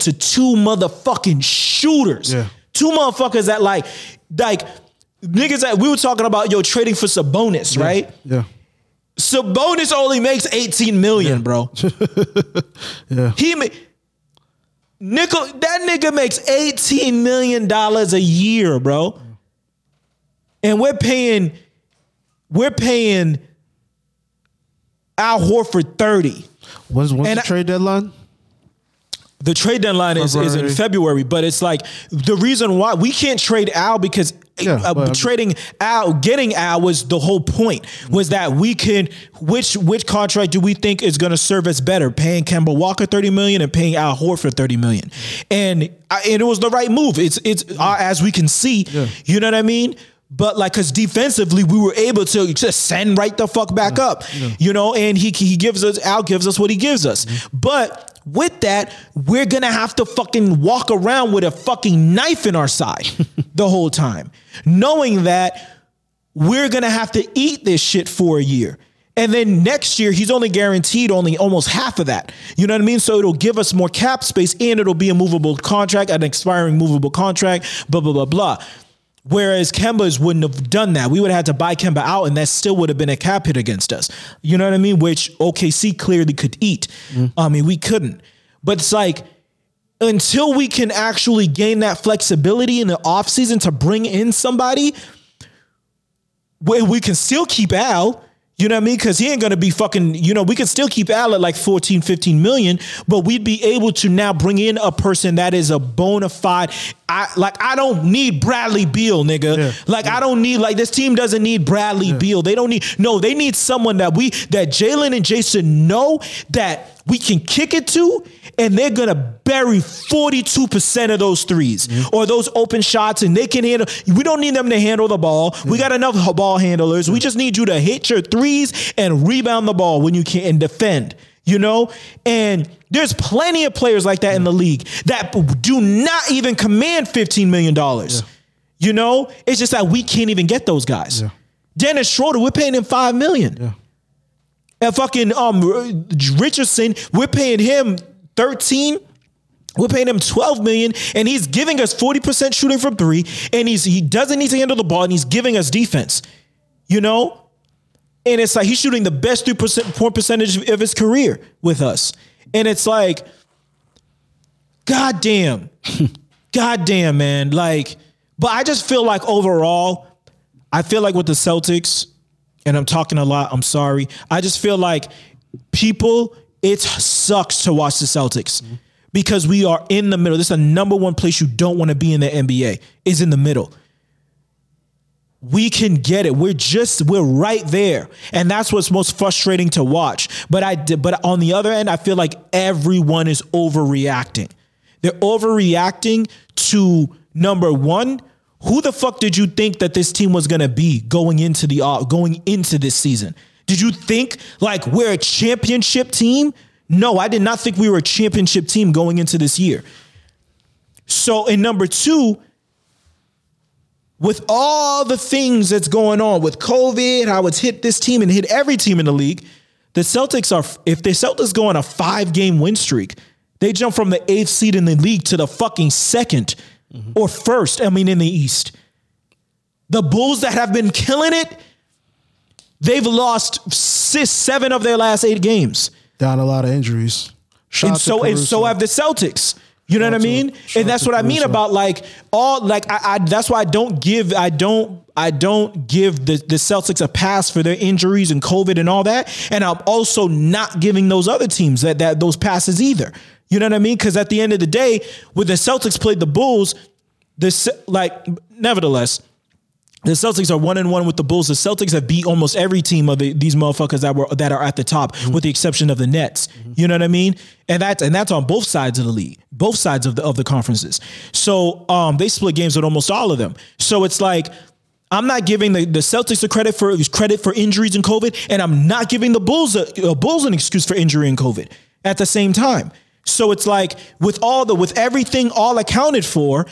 to two motherfucking shooters. Yeah. Two motherfuckers that, like... Niggas that we were talking about, yo, trading for Sabonis, right? Yeah. Sabonis only makes $18 million, bro. Yeah. That nigga makes $18 million a year, bro. And we're paying Al Horford 30. When's the trade deadline? The trade deadline is in February, but it's like the reason why we can't trade Al because getting Al was the whole point was that we can, which contract do we think is going to serve us better? Paying Kemba Walker $30 million and paying Al Horford $30 million. And it was the right move. It's as we can see, you know what I mean? But like, cause defensively we were able to just send right the fuck back up, you know, and Al gives us what he gives us. But with that, we're going to have to fucking walk around with a fucking knife in our side the whole time, knowing that we're going to have to eat this shit for a year. And then next year, he's only guaranteed almost half of that. You know what I mean? So it'll give us more cap space and it'll be a movable contract, an expiring movable contract, blah, blah, blah, blah. Whereas Kemba's wouldn't have done that. We would have had to buy Kemba out, and that still would have been a cap hit against us. You know what I mean? Which OKC clearly could eat. I mean, we couldn't. But it's like, until we can actually gain that flexibility in the offseason to bring in somebody, where we can still keep Al, you know what I mean? Because he ain't going to be fucking, you know, we can still keep Al at like 14, 15 million, but we'd be able to now bring in a person that is a bona fide. I don't need Bradley Beal, nigga. Yeah. I don't need, this team doesn't need Bradley Beal. They need someone that Jalen and Jason know that we can kick it to, and they're going to bury 42% of those threes or those open shots, and they can handle. We don't need them to handle the ball. We got enough ball handlers. We just need you to hit your threes and rebound the ball when you can and defend, you know? And there's plenty of players like that in the league that do not even command $15 million. Yeah. You know? It's just that we can't even get those guys. Yeah. Dennis Schroeder, we're paying him $5 million. Yeah. And fucking Richardson, we're paying him 13. We're paying him $12 million, and he's giving us 40% shooting from three, and he doesn't need to handle the ball, and he's giving us defense, you know? And it's like he's shooting the best 3% point percentage of his career with us. And it's like, goddamn, man. But I just feel like overall, I feel like with the Celtics, and I'm talking a lot, I'm sorry. I just feel like people, it sucks to watch the Celtics because we are in the middle. This is the number one place you don't want to be in the NBA, is in the middle. We can get it. We're right there. And that's what's most frustrating to watch. But on the other end, I feel like everyone is overreacting. They're overreacting to, number one, who the fuck did you think that this team was going to be going into this season? Did you think we're a championship team? No, I did not think we were a championship team going into this year. So, and number two, with all the things that's going on with COVID, how it's hit this team and hit every team in the league, the Celtics are, if the Celtics go on a 5-game win streak, they jump from the 8th seed in the league to the fucking 2nd or 1st, in the East. The Bulls that have been killing it, they've lost 7 of their last 8 games. Down a lot of injuries. And so have the Celtics. You know what I mean? And that's what I mean about that's why I don't give the Celtics a pass for their injuries and COVID and all that. And I'm also not giving those other teams that those passes either. You know what I mean? Because at the end of the day, when the Celtics played the Bulls, nevertheless, The Celtics are 1-1 with the Bulls. The Celtics have beat almost every team of these motherfuckers that are at the top, mm-hmm. with the exception of the Nets. Mm-hmm. You know what I mean? And that's on both sides of the league, both sides of the conferences. So they split games with almost all of them. So it's like, I'm not giving the Celtics the credit for injuries and COVID, and I'm not giving the Bulls a Bulls an excuse for injury and COVID at the same time. So it's like, with everything all accounted for,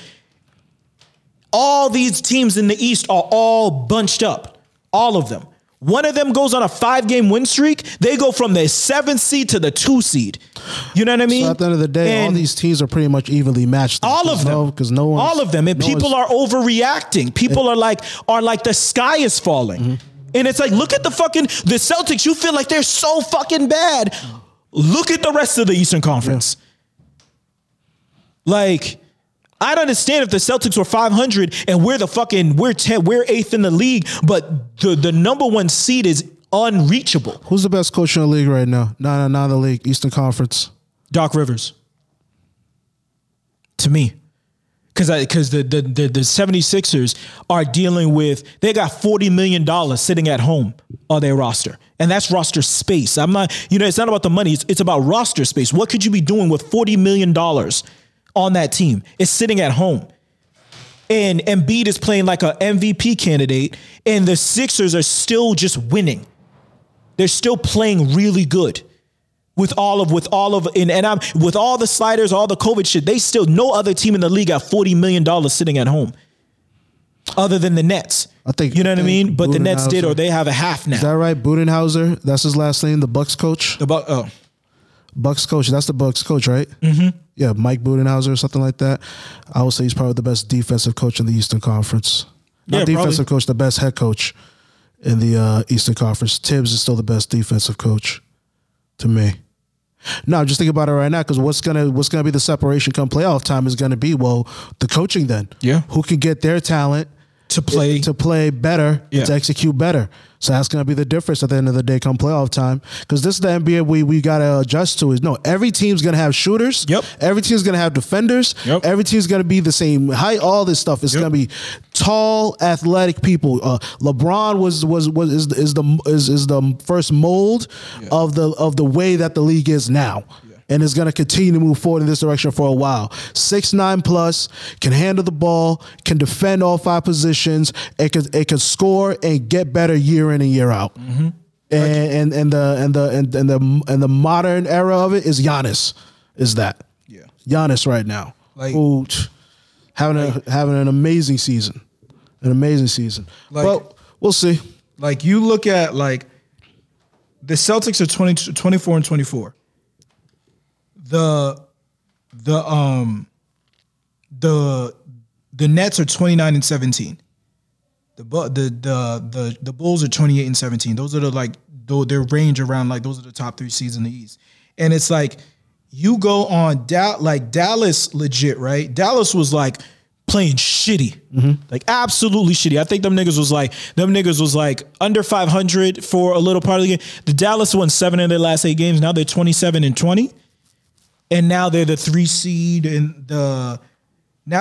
all these teams in the East are all bunched up, all of them. One of them goes on a 5-game win streak. They go from the 7th seed to the 2 seed. You know what I mean? So at the end of the day, all these teams are pretty much evenly matched. All of them. And people are overreacting. People are like the sky is falling. Mm-hmm. And it's like, look at the Celtics. You feel like they're so fucking bad. Look at the rest of the Eastern Conference. Yeah. Like, I'd understand if the Celtics were 500 and we're 8th in the league, but the number one seed is unreachable. Who's the best coach in the league right now? Not in the league, Eastern Conference. Doc Rivers. To me. Because the 76ers are dealing with, they got $40 million sitting at home on their roster. And that's roster space. It's not about the money. It's about roster space. What could you be doing with $40 million? On that team, it's sitting at home, and Embiid is playing like an MVP candidate, and the Sixers are still just winning. They're still playing really good, with all the sliders, all the COVID shit. They still, no other team in the league got $40 million sitting at home, other than the Nets. I think you know what I mean. But the Nets did, or they have a half now. Is that right? Budenhauser, that's his last name. The Bucks coach. Bucks coach. That's the Bucks coach, right? Mm-hmm. Yeah, Mike Budenhauser or something like that. I would say he's probably the best defensive coach in the Eastern Conference. The best head coach in the Eastern Conference. Tibbs is still the best defensive coach to me. No, just think about it right now, because what's gonna be the separation come playoff time is gonna be, well, the coaching then. Yeah. Who can get their talent to play better, yeah. to execute better. So that's going to be the difference at the end of the day come playoff time, because this is the NBA we got to adjust to. Is every team's going to have shooters. Yep. Every team's going to have defenders. Yep. Every team's going to be the same height. All this stuff is going to be tall, athletic people. LeBron is the first mold of the way that the league is now. Yeah. And it's going to continue to move forward in this direction for a while. 6'9 plus, can handle the ball, can defend all 5 positions, it can score and get better year in and year out. Mm-hmm. And the modern era of it is Giannis. Is that? Yeah. Giannis right now, having an amazing season, Like, well, we'll see. Like, you look at the Celtics are 24 and 24. The Nets are 29 and 17. The Bulls are 28 and 17. Those are their range around, those are the top 3 seeds in the East. And it's like, you go on Dallas legit, right? Dallas was playing shitty, absolutely shitty. I think them niggas was like under 500 for a little part of the game. The Dallas won 7 of their last 8 games. Now they're 27 and 20. And now they're the 3 seed and now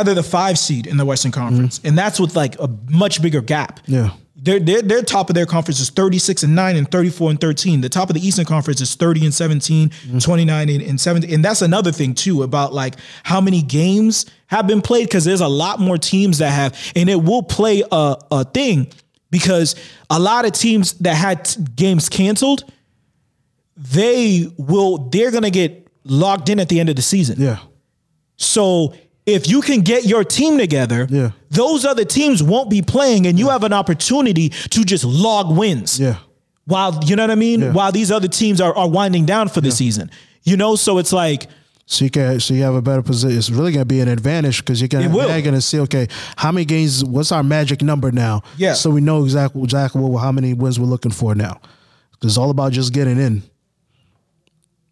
they're the 5 seed in the Western Conference. Mm-hmm. And that's with a much bigger gap. Yeah. Their top of their conference is 36 and 9 and 34 and 13. The top of the Eastern Conference is 30 and 17, mm-hmm. 29 and 17. And that's another thing too about how many games have been played, because there's a lot more teams that have, and it will play a thing, because a lot of teams that had games canceled, they're going to get locked in at the end of the season. Yeah. So if you can get your team together, those other teams won't be playing, and you have an opportunity to just log wins. Yeah. While, you know what I mean? Yeah. While these other teams are winding down for the season. You know, so it's like, So you have a better position. It's really going to be an advantage, because you're going to see, okay, how many games, what's our magic number now? Yeah. So we know exactly how many wins we're looking for now. It's all about just getting in.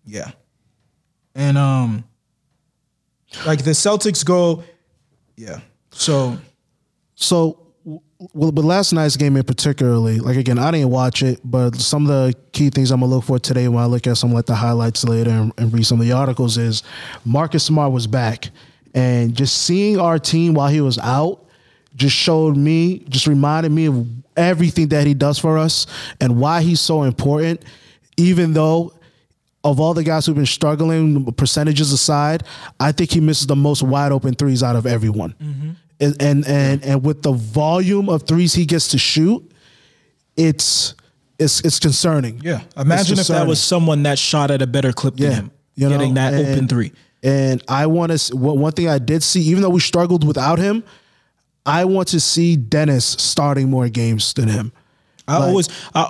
Yeah. And the Celtics go, yeah. So, but last night's game in particularly, again, I didn't watch it, but some of the key things I'm gonna look for today when I look at some the highlights later and read some of the articles is Marcus Smart was back, and just seeing our team while he was out, just showed me, just reminded me of everything that he does for us and why he's so important. Even though of all the guys who've been struggling, percentages aside, I think he misses the most wide open threes out of everyone. Mm-hmm. And with the volume of threes he gets to shoot, it's concerning. Yeah. Imagine if that was someone that shot at a better clip than him, getting that open three. And I want to, one thing I did see, even though we struggled without him, I want to see Dennis starting more games than him. I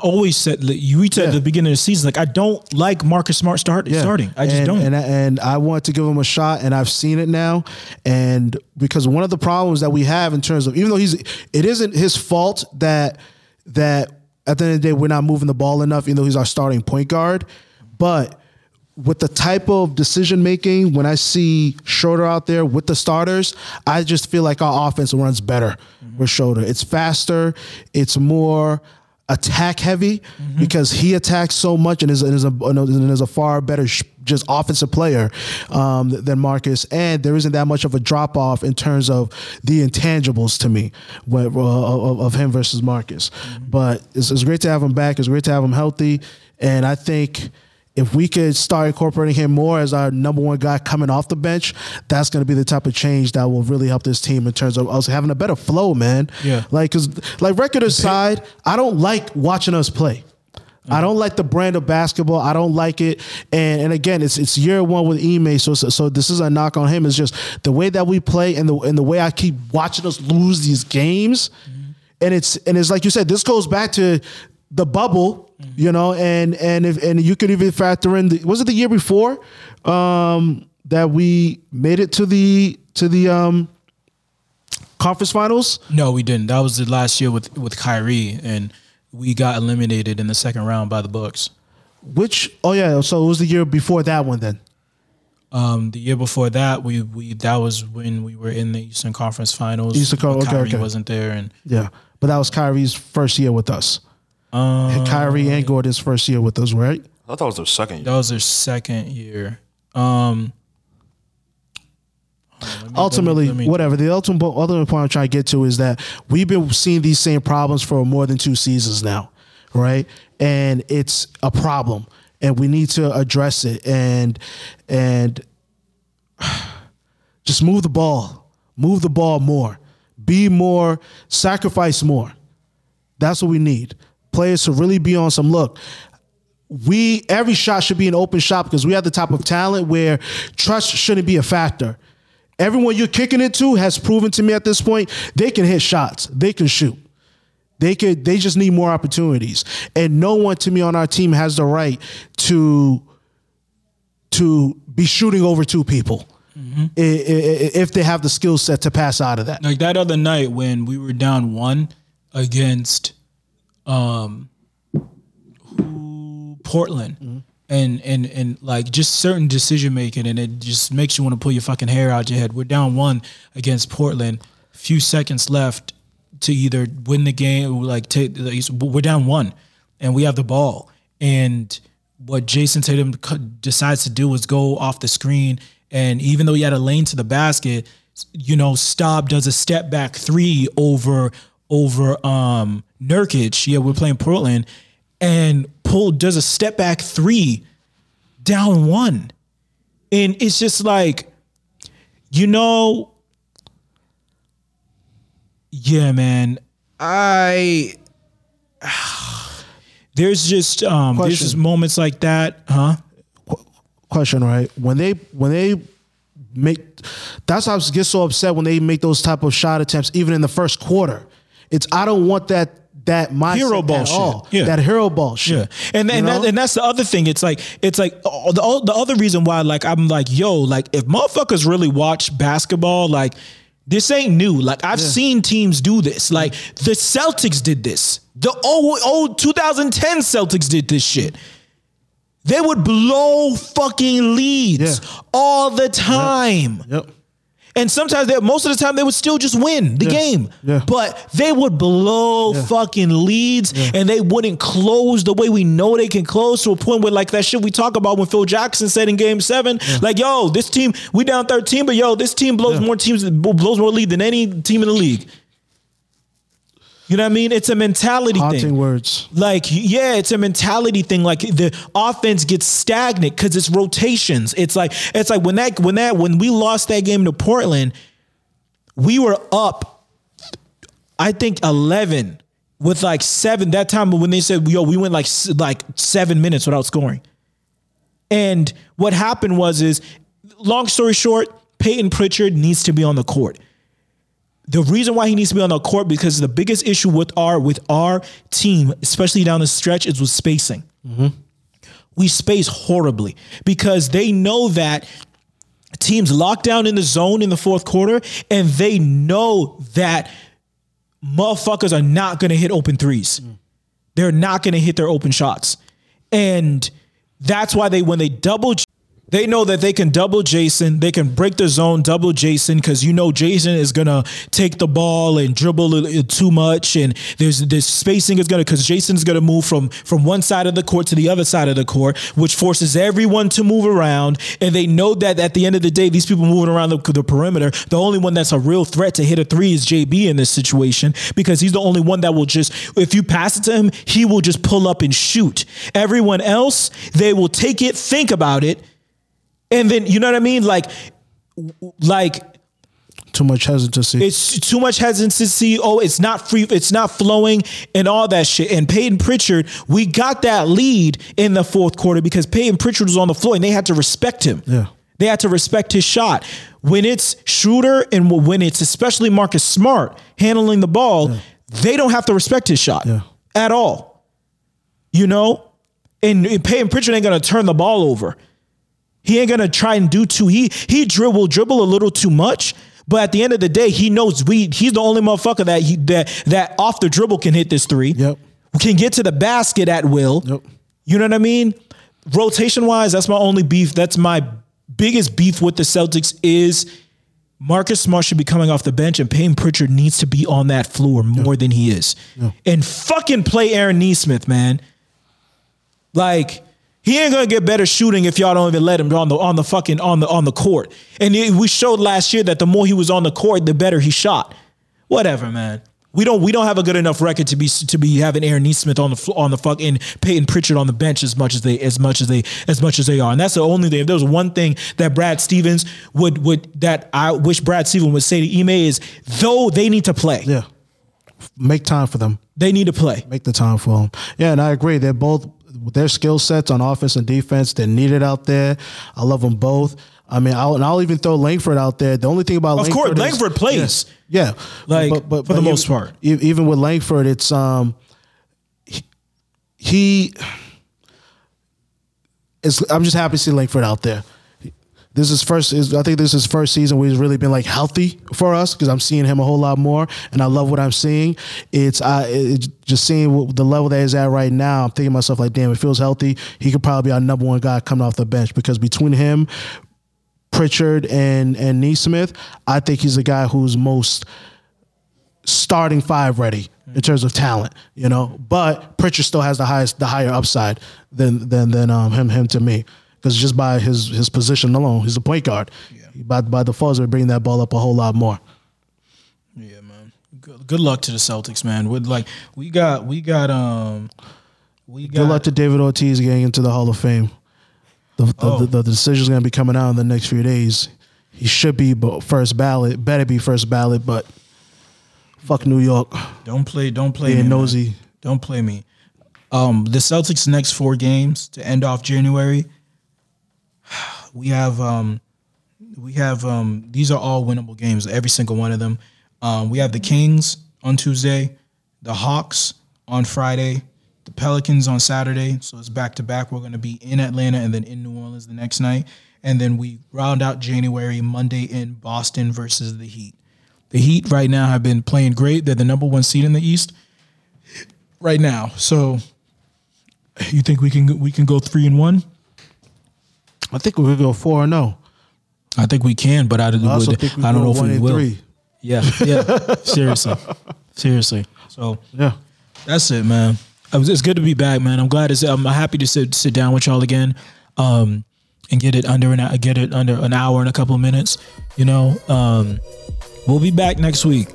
always said, you said at the beginning of the season, like, I don't like Marcus Smart starting. I just don't. And I want to give him a shot, and I've seen it now. And because one of the problems that we have in terms of, even though it isn't his fault that at the end of the day we're not moving the ball enough, even though he's our starting point guard, but with the type of decision-making, when I see Schroeder out there with the starters, I just feel like our offense runs better with Schroeder. It's faster. It's more attack-heavy because he attacks so much and is a far better just offensive player than Marcus. And there isn't that much of a drop-off in terms of the intangibles to me of him versus Marcus. But it's great to have him back. It's great to have him healthy. And I think if we could start incorporating him more as our number one guy coming off the bench, that's going to be the type of change that will really help this team in terms of us having a better flow, man. Yeah. Like, because record aside, I don't like watching us play. I don't like the brand of basketball. I don't like it. And again, it's year one with Ime, so this is a knock on him. It's just the way that we play and the way I keep watching us lose these games. And it's like you said, this goes back to the bubble. And you could even factor in was it the year before that we made it to the conference finals? No, we didn't. That was the last year with Kyrie, and we got eliminated in the second round by the Bucks. So it was the year before that one then. The year before that, we that was when we were in the Eastern Conference Finals. Kyrie wasn't there, but that was Kyrie's first year with us. Kyrie and Gordon's first year with us, right? I thought it was their second year. That was their second year. The ultimate point I'm trying to get to is that we've been seeing these same problems for more than two seasons now, right? And it's a problem, and we need to address it and just move the ball more, be more, sacrifice more. That's what we need. Players to really be on some look. Every shot should be an open shot because we have the type of talent where trust shouldn't be a factor. Everyone you're kicking it to has proven to me at this point they can hit shots, they can shoot, they just need more opportunities. And no one to me on our team has the right to be shooting over two people if they have the skill set to pass out of that. Like that other night when we were down one against. Portland and like just certain decision making, and it just makes you want to pull your fucking hair out your head. We're down one against Portland, few seconds left to either win the game or we're down one and we have the ball, and what Jason Tatum decides to do is go off the screen, and even though he had a lane to the basket, Staub does a step back three over Nurkic, we're playing Portland, and Poole does a step back three, down one. And it's just like, man, there's just moments like that, huh? Question, right? When they make, that's how I get so upset when they make those type of shot attempts, even in the first quarter. It's I don't want that mindset hero ball at all. Yeah. That hero ball shit. Yeah. And that's the other thing. It's like the other reason why I'm like, if motherfuckers really watch basketball, like this ain't new. Like I've seen teams do this. Like the Celtics did this. The old 2010 Celtics did this shit. They would blow fucking leads all the time. Yep. And sometimes, most of the time, they would still just win the game. Yeah. But they would blow fucking leads, and they wouldn't close the way we know they can close, to a point where, like, that shit we talk about when Phil Jackson said in Game 7, this team, we down 13, but this team blows more lead than any team in the league. You know what I mean? It's a mentality thing. Haunting words. Like, yeah, it's a mentality thing. Like the offense gets stagnant because it's rotations. It's like when we lost that game to Portland, we were up, I think 11 with like 7 that time. When they said, "Yo, we went like 7 minutes without scoring," and what happened was, long story short, Peyton Pritchard needs to be on the court. The reason why he needs to be on the court, because the biggest issue with our team, especially down the stretch, is with spacing. Mm-hmm. We space horribly because they know that teams lock down in the zone in the fourth quarter, and they know that motherfuckers are not going to hit open threes. Mm. They're not going to hit their open shots. And that's why when they double... They know that they can double Jason. They can break the zone, double Jason, because you know Jason is going to take the ball and dribble too much. And there's spacing is going to, because Jason's going to move from one side of the court to the other side of the court, which forces everyone to move around. And they know that at the end of the day, these people moving around the perimeter, the only one that's a real threat to hit a three is JB in this situation, because he's the only one that will just, if you pass it to him, he will just pull up and shoot. Everyone else, they will take it, think about it, and then, you know what I mean? Like too much hesitancy. It's too much hesitancy. Oh, it's not free. It's not flowing and all that shit. And Peyton Pritchard, we got that lead in the fourth quarter because Peyton Pritchard was on the floor and they had to respect him. Yeah. They had to respect his shot. When it's Schroeder and when it's especially Marcus Smart handling the ball, yeah, they don't have to respect his shot, yeah, at all. You know? And Peyton Pritchard ain't going to turn the ball over. He ain't going to try and do too... He will dribble a little too much, but at the end of the day, he knows he's the only motherfucker that off the dribble can hit this three, yep, can get to the basket at will. Yep. You know what I mean? Rotation-wise, that's my only beef. That's my biggest beef with the Celtics is Marcus Smart should be coming off the bench and Peyton Pritchard needs to be on that floor more, yep, than he is. Yep. And fucking play Aaron Neesmith, man. Like... He ain't gonna get better shooting if y'all don't even let him on the court. And we showed last year that the more he was on the court, the better he shot. Whatever, man. We don't have a good enough record to be having Aaron Neesmith on the fucking Peyton Pritchard on the bench as much as they are. And that's the only thing. If there was one thing that Brad Stevens would that I wish Brad Stevens would say to Ime is, though, they need to play. Yeah, make time for them. They need to play. Make the time for them. Yeah, and I agree. They're both. Their skill sets on offense and defense, they're needed out there. I love them both. I mean, I'll even throw Langford out there. The only thing about Langford, of course, Langford plays. Yeah, yeah. Like, but for the most part. Even with Langford, it's I'm just happy to see Langford out there. I think this is his first season where he's really been like healthy for us, because I'm seeing him a whole lot more and I love what I'm seeing. It's just seeing what the level that he's at right now. I'm thinking to myself like, damn, if he was healthy, he could probably be our number one guy coming off the bench, because between him, Pritchard and Neesmith, I think he's the guy who's most starting five ready in terms of talent, you know. But Pritchard still has the higher upside than him to me. Because just by his position alone, he's a point guard. Yeah. By default, we're bringing that ball up a whole lot more. Yeah, man. Good luck to the Celtics, man. Good luck to David Ortiz getting into the Hall of Fame. The decision's going to be coming out in the next few days. He should be first ballot. Better be first ballot. But fuck New York. Don't play. Being nosy. Man. Don't play me. The Celtics' next 4 games to end off January. We have these are all winnable games, every single one of them. We have the Kings on Tuesday, the Hawks on Friday, the Pelicans on Saturday. So it's back to back. We're going to be in Atlanta and then in New Orleans the next night. And then we round out January Monday in Boston versus the Heat. The Heat right now have been playing great. They're the number 1 seed in the East right now. So you think we can go 3-1? I think we could go 4-0. I think we can, but I don't know if we will. 3. Yeah. Seriously. So yeah, that's it, man. It's good to be back, man. I'm glad. I'm happy to sit down with y'all again, and get it under an hour and a couple of minutes. You know, we'll be back next week.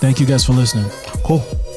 Thank you guys for listening. Cool.